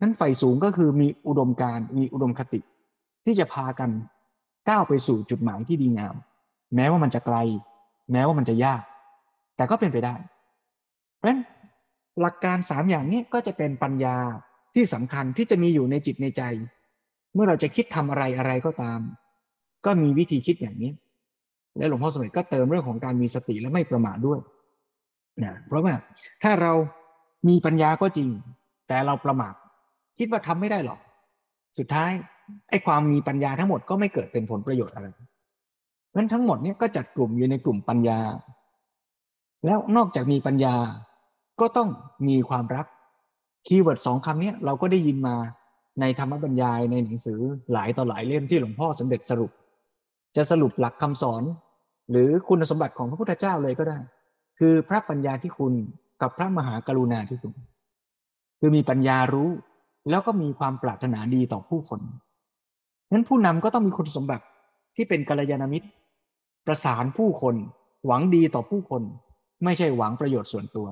นั้นใฝ่สูงก็คือมีอุดมการณ์มีอุดมคติที่จะพากันก้าวไปสู่จุดหมายที่ดีงามแม้ว่ามันจะไกลแม้ว่ามันจะยากแต่ก็เป็นไปได้เพราะฉะนั้นหลักการสามอย่างนี้ก็จะเป็นปัญญาที่สำคัญที่จะมีอยู่ในจิตในใจเมื่อเราจะคิดทำอะไรอะไรก็ตามก็มีวิธีคิดอย่างนี้และหลวงพ่อสมเด็จก็เติมเรื่องของการมีสติและไม่ประมาทด้วยนะเพราะว่าถ้าเรามีปัญญาก็จริงแต่เราประมาทคิดว่าทำไม่ได้หรอกสุดท้ายไอ้ความมีปัญญาทั้งหมดก็ไม่เกิดเป็นผลประโยชน์อะไรงั้นทั้งหมดเนี่ยก็จัดกลุ่มอยู่ในกลุ่มปัญญาแล้วนอกจากมีปัญญาก็ต้องมีความรักคีย์เวิร์ดสองคำนี้เราก็ได้ยินมา ในธรรมบรรยายในหนังสือหลายต่อหลายเล่มที่หลวงพ่อสมเด็จสรุปจะสรุปหลักคำสอนหรือคุณสมบัติของพระพุทธเจ้าเลยก็ได้คือพระปัญญาที่คุณกับพระมหากรุณาที่คุณคือมีปัญญารู้แล้วก็มีความปรารถนาดีต่อผู้คนนั้นผู้นำก็ต้องมีคุณสมบัติที่เป็นกัลยาณมิตรประสานผู้คนหวังดีต่อผู้คนไม่ใช่หวังประโยชน์ส่วนตัว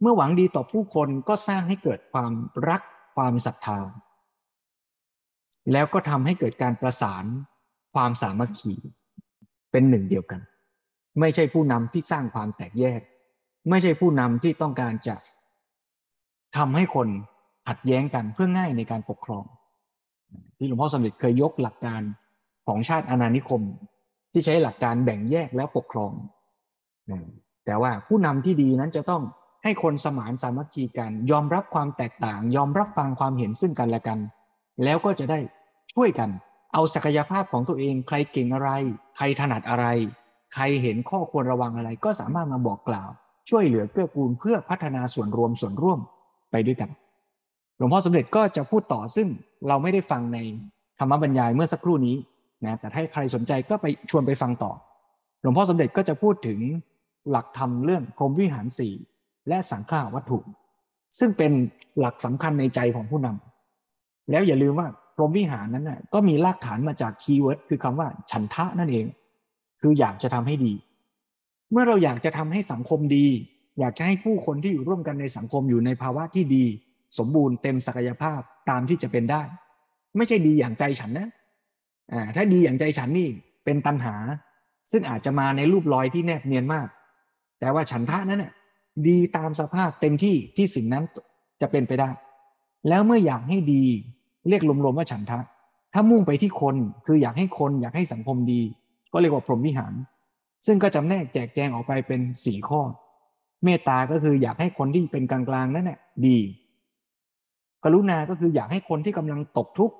เมื่อหวังดีต่อผู้คนก็สร้างให้เกิดความรักความศรัทธาแล้วก็ทำให้เกิดการประสานความสามัคคีเป็นหนึ่งเดียวกันไม่ใช่ผู้นำที่สร้างความแตกแยกไม่ใช่ผู้นำที่ต้องการจะทำให้คนขัดแย้งกันเพื่อง่ายในการปกครองที่หลวงพ่อสมเด็จเคยยกหลักการของชาติอาณานิคมที่ใช้หลักการแบ่งแยกแล้วปกครองแต่ว่าผู้นำที่ดีนั้นจะต้องให้คนสมานสามัคคีกันยอมรับความแตกต่างยอมรับฟังความเห็นซึ่งกันและกันแล้วก็จะได้ช่วยกันเอาศักยภาพของตัวเองใครเก่งอะไรใครถนัดอะไรใครเห็นข้อควรระวังอะไรก็สามารถมาบอกกล่าวช่วยเหลือเกื้อกูลเพื่อพัฒนาส่วนรวมส่วนร่วมไปด้วยกันหลวงพ่อสมเด็จก็จะพูดต่อซึ่งเราไม่ได้ฟังในธรรมบรรยายเมื่อสักครู่นี้นะแต่ถ้าใครสนใจก็ไปชวนไปฟังต่อหลวงพ่อสมเด็จก็จะพูดถึงหลักธรรมเรื่องพรหมวิหารสี่และสังฆาวัตถุซึ่งเป็นหลักสำคัญในใจของผู้นำแล้วอย่าลืมว่าพรหมวิหารนั้นนะก็มีรากฐานมาจากคีย์เวิร์ดคือคำว่าฉันทะนั่นเองคืออยากจะทำให้ดีเมื่อเราอยากจะทำให้สังคมดีอยากจะให้ผู้คนที่อยู่ร่วมกันในสังคมอยู่ในภาวะที่ดีสมบูรณ์เต็มศักยภาพตามที่จะเป็นได้ไม่ใช่ดีอย่างใจฉันนะอ่าถ้าดีอย่างใจฉันนี่เป็นตัณหาซึ่งอาจจะมาในรูปลอยที่แนบเนียนมากแต่ว่าฉันทะนั้นน่ะดีตามสภาพเต็มที่ที่สิ่งนั้นจะเป็นไปได้แล้วเมื่ออยากให้ดีเรียกรวมๆว่าฉันทะถ้ามุ่งไปที่คนคืออยากให้คนอยากให้สังคมดีก็เรียกว่าพรหมวิหารซึ่งก็จำแนกแจกแจงออกไปเป็นสี่ข้อเมตตาก็คืออยากให้คนที่เป็นกลางๆนั่นน่ะดีกรุณาก็คืออยากให้คนที่กำลังตกทุกข์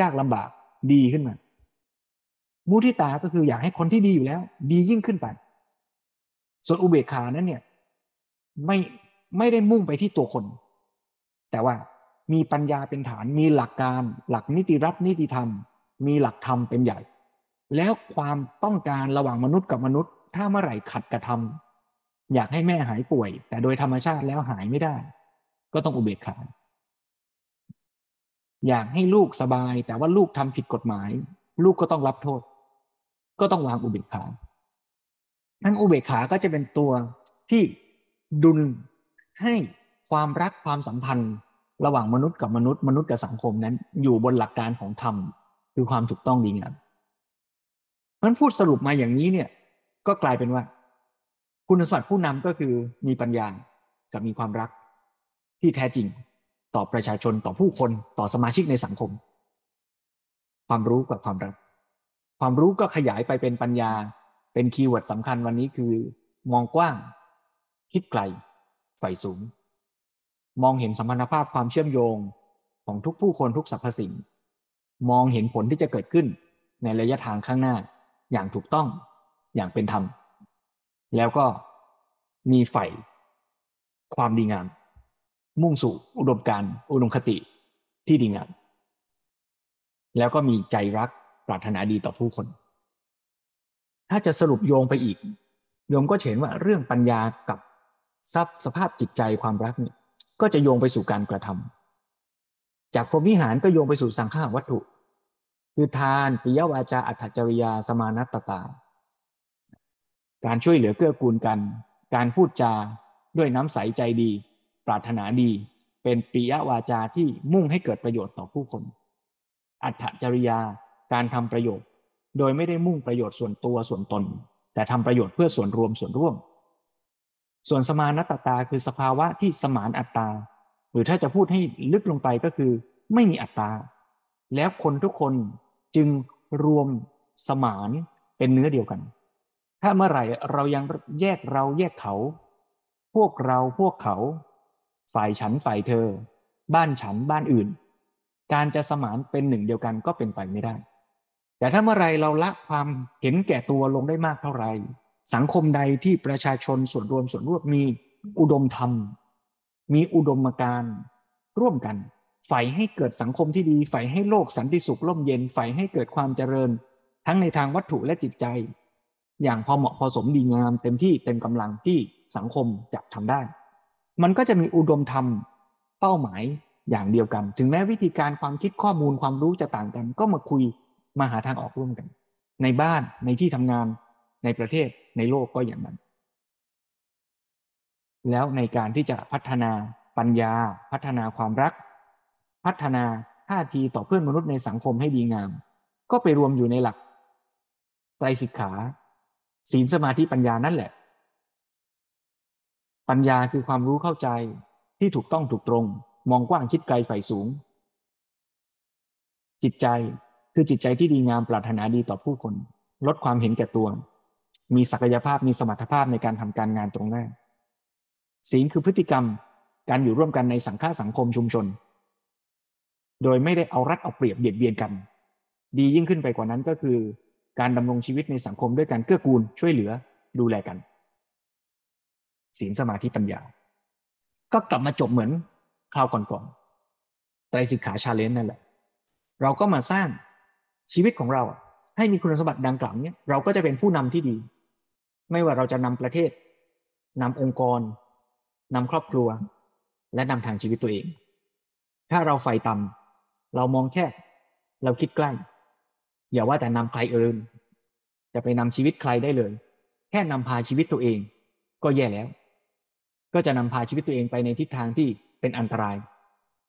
ยากลำบากดีขึ้นมามุทิตาก็คืออยากให้คนที่ดีอยู่แล้วดียิ่งขึ้นไปส่วนอุเบกขานั้นเนี่ยไม่ไม่ได้มุ่งไปที่ตัวคนแต่ว่ามีปัญญาเป็นฐานมีหลักการหลักนิติรัฐนิติธรรมมีหลักธรรมเป็นใหญ่แล้วความต้องการระหว่างมนุษย์กับมนุษย์ถ้าเมื่อไหร่ขัดกระทำอยากให้แม่หายป่วยแต่โดยธรรมชาติแล้วหายไม่ได้ก็ต้องอุเบกขาอยากให้ลูกสบายแต่ว่าลูกทำผิดกฎหมายลูกก็ต้องรับโทษก็ต้องวางอุเบกขาทั้งอุเบกขาก็จะเป็นตัวที่ดุลให้ความรักความสัมพันธ์ระหว่างมนุษย์กับมนุษย์มนุษย์กับสังคมนั้นอยู่บนหลักการของธรรมคือความถูกต้องดีงามเพราะฉะนั้นพูดสรุปมาอย่างนี้เนี่ยก็กลายเป็นว่าคุณสมบัติผู้นำก็คือมีปัญญากับมีความรักที่แท้จริงต่อประชาชนต่อผู้คนต่อสมาชิกในสังคมความรู้กับความรักความรู้ก็ขยายไปเป็นปัญญาเป็นคีย์เวิร์ดสำคัญวันนี้คือมองกว้างคิดไกลใฝ่สูงมองเห็นสัมพันธภาพความเชื่อมโยงของทุกผู้คนทุกสรรพสิ่งมองเห็นผลที่จะเกิดขึ้นในระยะทางข้างหน้าอย่างถูกต้องอย่างเป็นธรรมแล้วก็มีใฝ่ความดีงามมุ่งสู่อุดมการณ์อุดมคติที่ดีงามแล้วก็มีใจรักปรารถนาดีต่อผู้คนถ้าจะสรุปโยงไปอีกโยมก็เห็นว่าเรื่องปัญญากับทรัพย์สภาพจิตใจความรักเนี่ยก็จะโยงไปสู่การกระทำจากพรหมวิหารก็โยงไปสู่สังฆาวัตถุคือทานปิยวาจาอัตถจริยาสมานัตตาการช่วยเหลือเกื้อกูลกันการพูดจาด้วยน้ำใสใจดีปรารถนาดีเป็นปิยวาจาที่มุ่งให้เกิดประโยชน์ต่อผู้คนอัตถจริยาการทำประโยชน์โดยไม่ได้มุ่งประโยชน์ส่วนตัวส่วนตนแต่ทำประโยชน์เพื่อส่วนรวมส่วนร่วมส่วนสมานัตตาคือสภาวะที่สมานอัตตาหรือถ้าจะพูดให้ลึกลงไปก็คือไม่มีอัตตาแล้วคนทุกคนจึงรวมสมานเป็นเนื้อเดียวกันถ้าเมื่อไหร่เรายังแยกเราแยกเขาพวกเราพวกเขาฝ่ายฉันฝ่ายเธอบ้านฉันบ้านอื่นการจะสมานเป็นหนึ่งเดียวกันก็เป็นไปไม่ได้แต่ถ้าเมื่อไรเราละความเห็นแก่ตัวลงได้มากเท่าไหร่สังคมใดที่ประชาชนส่วนรวมส่วนร่วมมีอุดมธรรมมีอุดมการณ์ร่วมกัน ใฝ่ให้เกิดสังคมที่ดีใฝ่ให้โลกสันติสุขร่มเย็นใฝ่ให้เกิดความเจริญทั้งในทางวัตถุและจิตใจอย่างพอเหมาะพอสมดีงามเต็มที่เต็มกำลังที่สังคมจะทำได้มันก็จะมีอุดมธรรมเป้าหมายอย่างเดียวกันถึงแม้วิธีการความคิดข้อมูลความรู้จะต่างกันก็มาคุยมาหาทางออกร่วมกันในบ้านในที่ทำงานในประเทศในโลกก็อย่างนั้นแล้วในการที่จะพัฒนาปัญญาพัฒนาความรักพัฒนาท่าทีต่อเพื่อนมนุษย์ในสังคมให้ดีงามก็ไปรวมอยู่ในหลักไตรสิกขาศีลสมาธิปัญญานั่นแหละปัญญาคือความรู้เข้าใจที่ถูกต้องถูกตรงมองกว้างคิดไกลใฝ่สูงจิตใจคือจิตใจที่ดีงามปรารถนาดีต่อผู้คนลดความเห็นแก่ตัวมีศักยภาพมีสมรรถภาพในการทำการงานตรงหน้าศีลคือพฤติกรรมการอยู่ร่วมกันในสังฆะสังคมชุมชนโดยไม่ได้เอารัดเอาเปรียบเบียดเบียนกันดียิ่งขึ้นไปกว่านั้นก็คือการดำรงชีวิตในสังคมด้วยการเกื้อกูลช่วยเหลือดูแลกันศีลสมาธิปัญญาก็กลับมาจบเหมือนคราวก่อนๆไตรสิกขาชาเลนจ์นั่นแหละเราก็มาสร้างชีวิตของเราให้มีคุณสมบัติดังกล่าวนี้เราก็จะเป็นผู้นำที่ดีไม่ว่าเราจะนำประเทศนำองค์กรนำครอบครัวและนำทางชีวิตตัวเองถ้าเราไฟต่ำเรามองแคบเราคิดใกล้อย่าว่าแต่นำใครเอิญจะไปนำชีวิตใครได้เลยแค่นำพาชีวิตตัวเองก็แย่แล้วก็จะนำพาชีวิตตัวเองไปในทิศทางที่เป็นอันตราย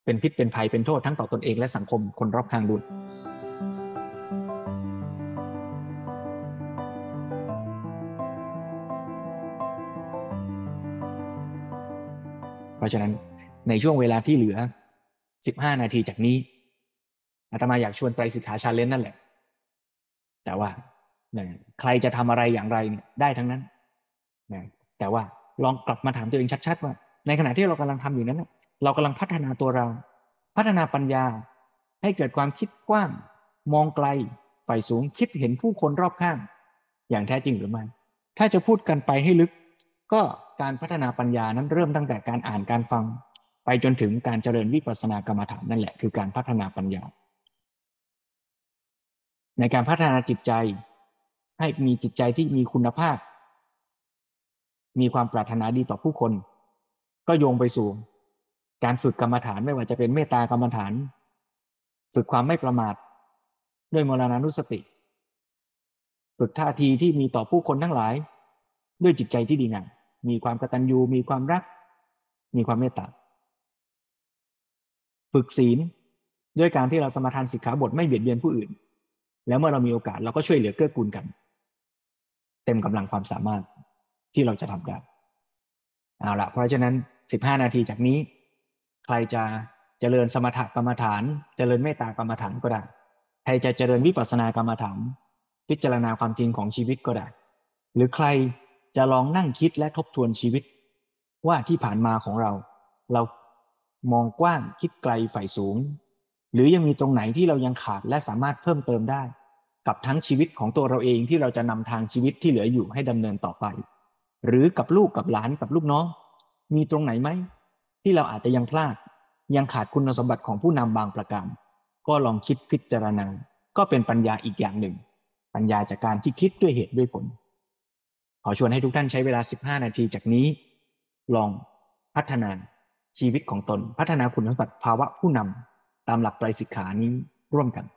เป็นพิษเป็นภัยเป็นโทษทั้งต่อตนเองและสังคมคนรอบข้างด้วยเพราะฉะนั้นในช่วงเวลาที่เหลือสิบห้านาทีจากนี้อาตมาอยากชวนไตรสิกขาชาเลนจ์นั่นแหละแต่ว่าใครจะทำอะไรอย่างไรเนี่ยได้ทั้งนั้นแต่ว่าลองกลับมาถามตัวเองชัดๆว่าในขณะที่เรากำลังทำอยู่นั้นเรากำลังพัฒนาตัวเราพัฒนาปัญญาให้เกิดความคิดกว้างมองไกลใฝ่สูงคิดเห็นผู้คนรอบข้างอย่างแท้จริงหรือไม่ถ้าจะพูดกันไปให้ลึกก็การพัฒนาปัญญานั้นเริ่มตั้งแต่การอ่านการฟังไปจนถึงการเจริญวิปัสสนากรรมฐานนั่นแหละคือการพัฒนาปัญญาในการพัฒนาจิตใจให้มีจิตใจที่มีคุณภาพมีความปรารถนาดีต่อผู้คนก็โยงไปสู่การฝึกกรรมฐานไม่ว่าจะเป็นเมตตากรรมฐานฝึกความไม่ประมาทด้วยมรณานุสติฝึกท่าทีที่มีต่อผู้คนทั้งหลายด้วยจิตใจที่ดีงามมีความกตัญญูมีความรักมีความเมตตาฝึกศีลด้วยการที่เราสมาทานสิกขาบทไม่เบียดเบียนผู้อื่นแล้วเมื่อเรามีโอกาสเราก็ช่วยเหลือเกื้อกูลกันเต็มกำลังความสามารถที่เราจะทำได้เอาละเพราะฉะนั้นสิบห้านาทีจากนี้ใครจะเจริญสมถกรรมฐานเจริญเมตตากรรมฐานก็ได้ใครจะเจริญวิปัสสนากรรมฐานพิจารณาความจริงของชีวิตก็ได้หรือใครจะลองนั่งคิดและทบทวนชีวิตว่าที่ผ่านมาของเราเรามองกว้างคิดไกลใฝ่สูงหรือยังมีตรงไหนที่เรายังขาดและสามารถเพิ่มเติมได้กับทั้งชีวิตของตัวเราเองที่เราจะนำทางชีวิตที่เหลืออยู่ให้ดำเนินต่อไปหรือกับลูกกับหลานกับลูกน้องมีตรงไหนไหมที่เราอาจจะยังพลาดยังขาดคุณสมบัติของผู้นำบางประการก็ลองคิดพิจารณาก็เป็นปัญญาอีกอย่างหนึ่งปัญญาจากการที่คิดด้วยเหตุด้วยผลขอชวนให้ทุกท่านใช้เวลาสิบห้านาทีจากนี้ลองพัฒนาชีวิตของตนพัฒนาคุณสมบัติภาวะผู้นำตามหลักไตรสิกขานี้ร่วมกัน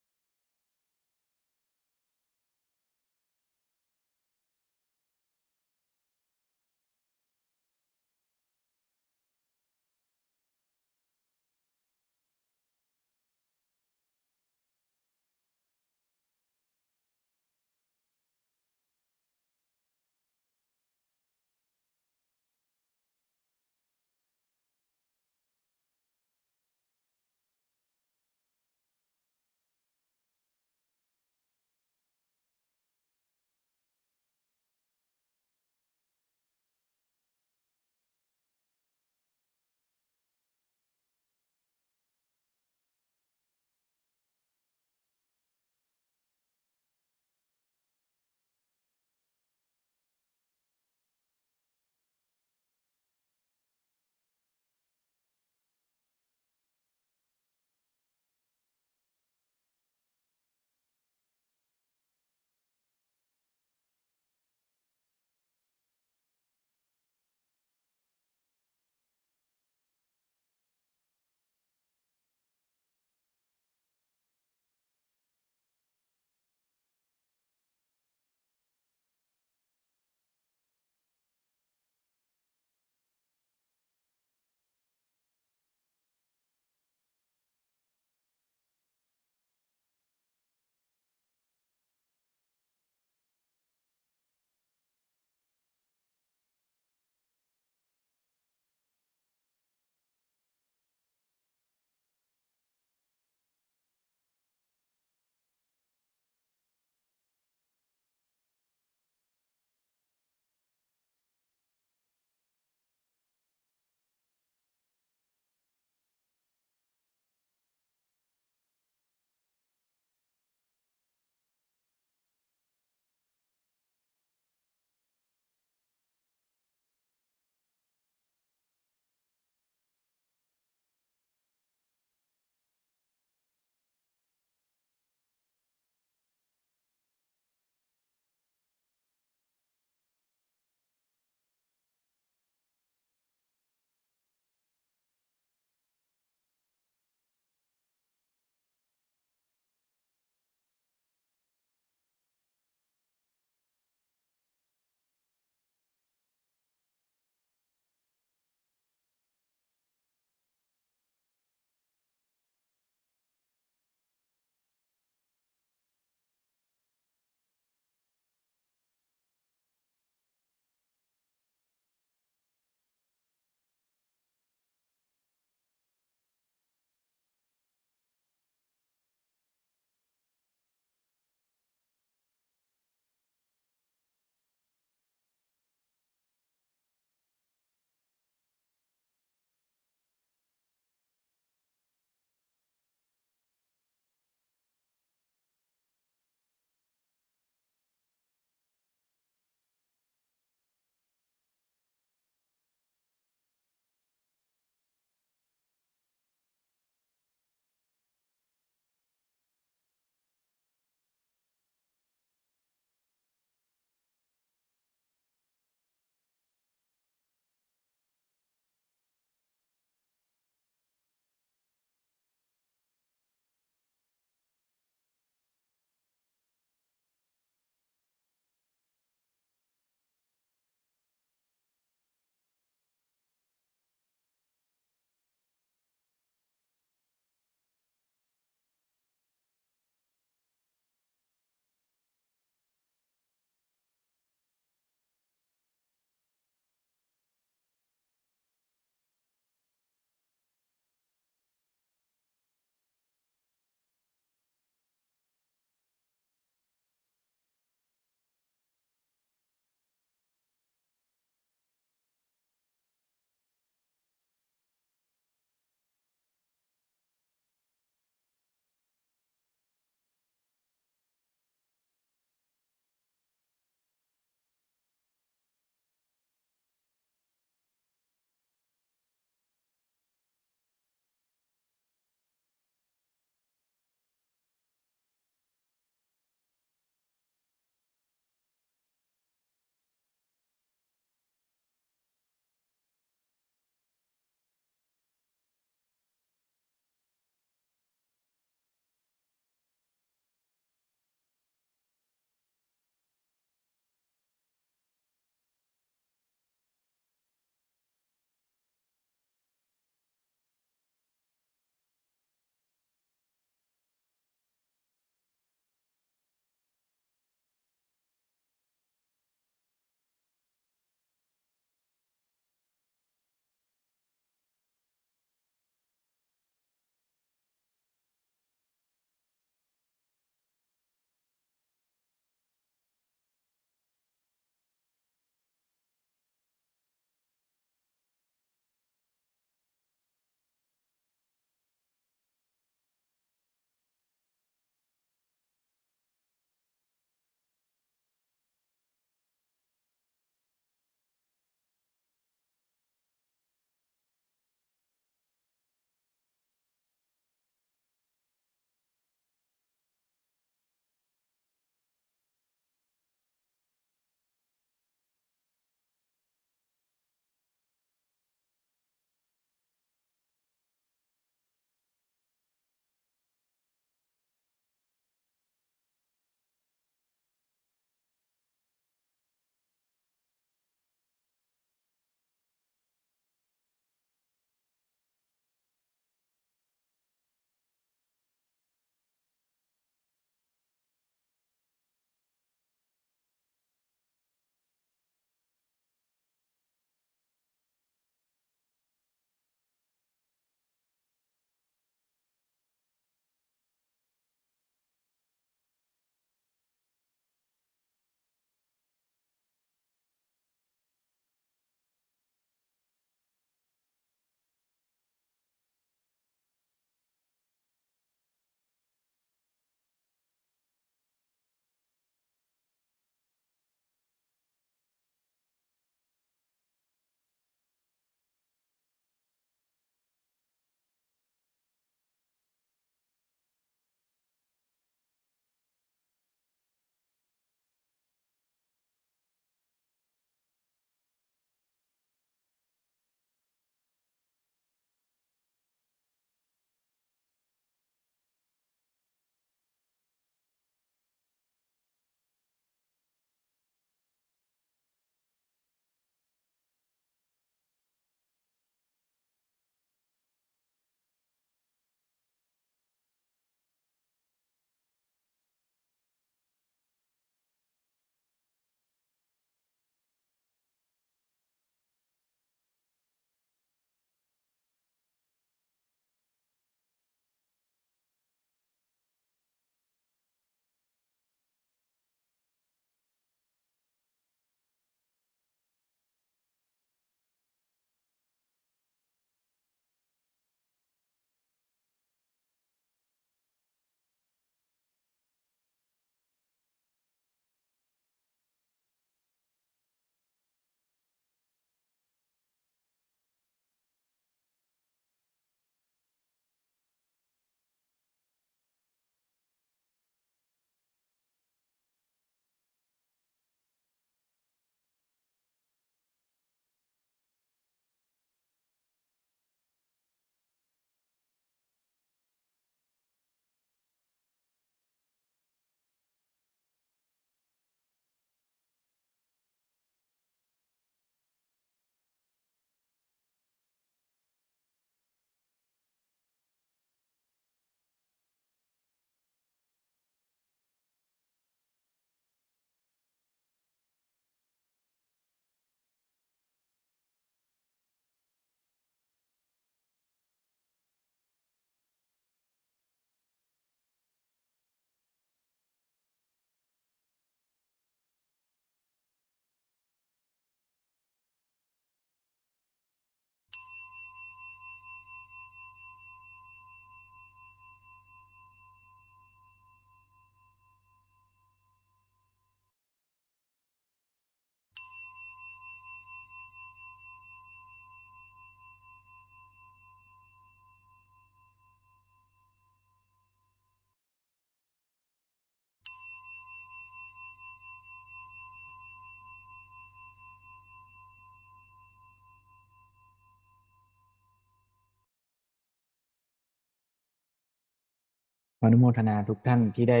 อนุโมทนาทุกท่านที่ได้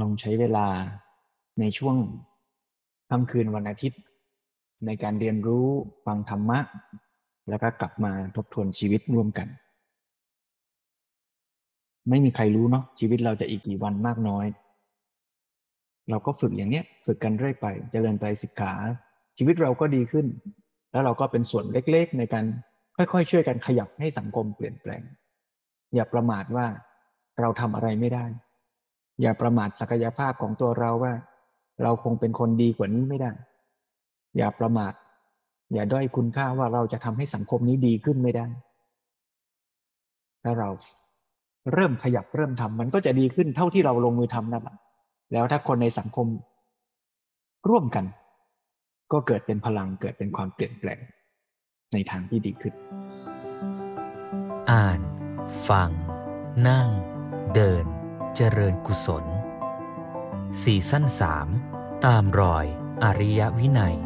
ลองใช้เวลาในช่วงค่ำคืนวันอาทิตย์ในการเรียนรู้ฟังธรรมะแล้วก็กลับมาทบทวนชีวิตร่วมกันไม่มีใครรู้เนาะชีวิตเราจะอีกกี่วันมากน้อยเราก็ฝึกอย่างเนี้ยฝึกกันเรื่อยไปเจริญไตรสิกขาชีวิตเราก็ดีขึ้นแล้วเราก็เป็นส่วนเล็กๆในการค่อยๆช่วยกันขยับให้สังคมเปลี่ยนแปลงอย่าประมาทว่าเราทำอะไรไม่ได้อย่าประมาทศักยภาพของตัวเราว่าเราคงเป็นคนดีกว่านี้ไม่ได้อย่าประมาทอย่าด้อยคุณค่าว่าเราจะทำให้สังคมนี้ดีขึ้นไม่ได้ถ้าเราเริ่มขยับเริ่มทำมันก็จะดีขึ้นเท่าที่เราลงมือทำนั่นแหละแล้วถ้าคนในสังคมร่วมกันก็เกิดเป็นพลังเกิดเป็นความเปลี่ยนแปลงในทางที่ดีขึ้นอ่านฟังนั่งเดินเจริญกุศลซีซั่นสามตามรอยอริยวินัย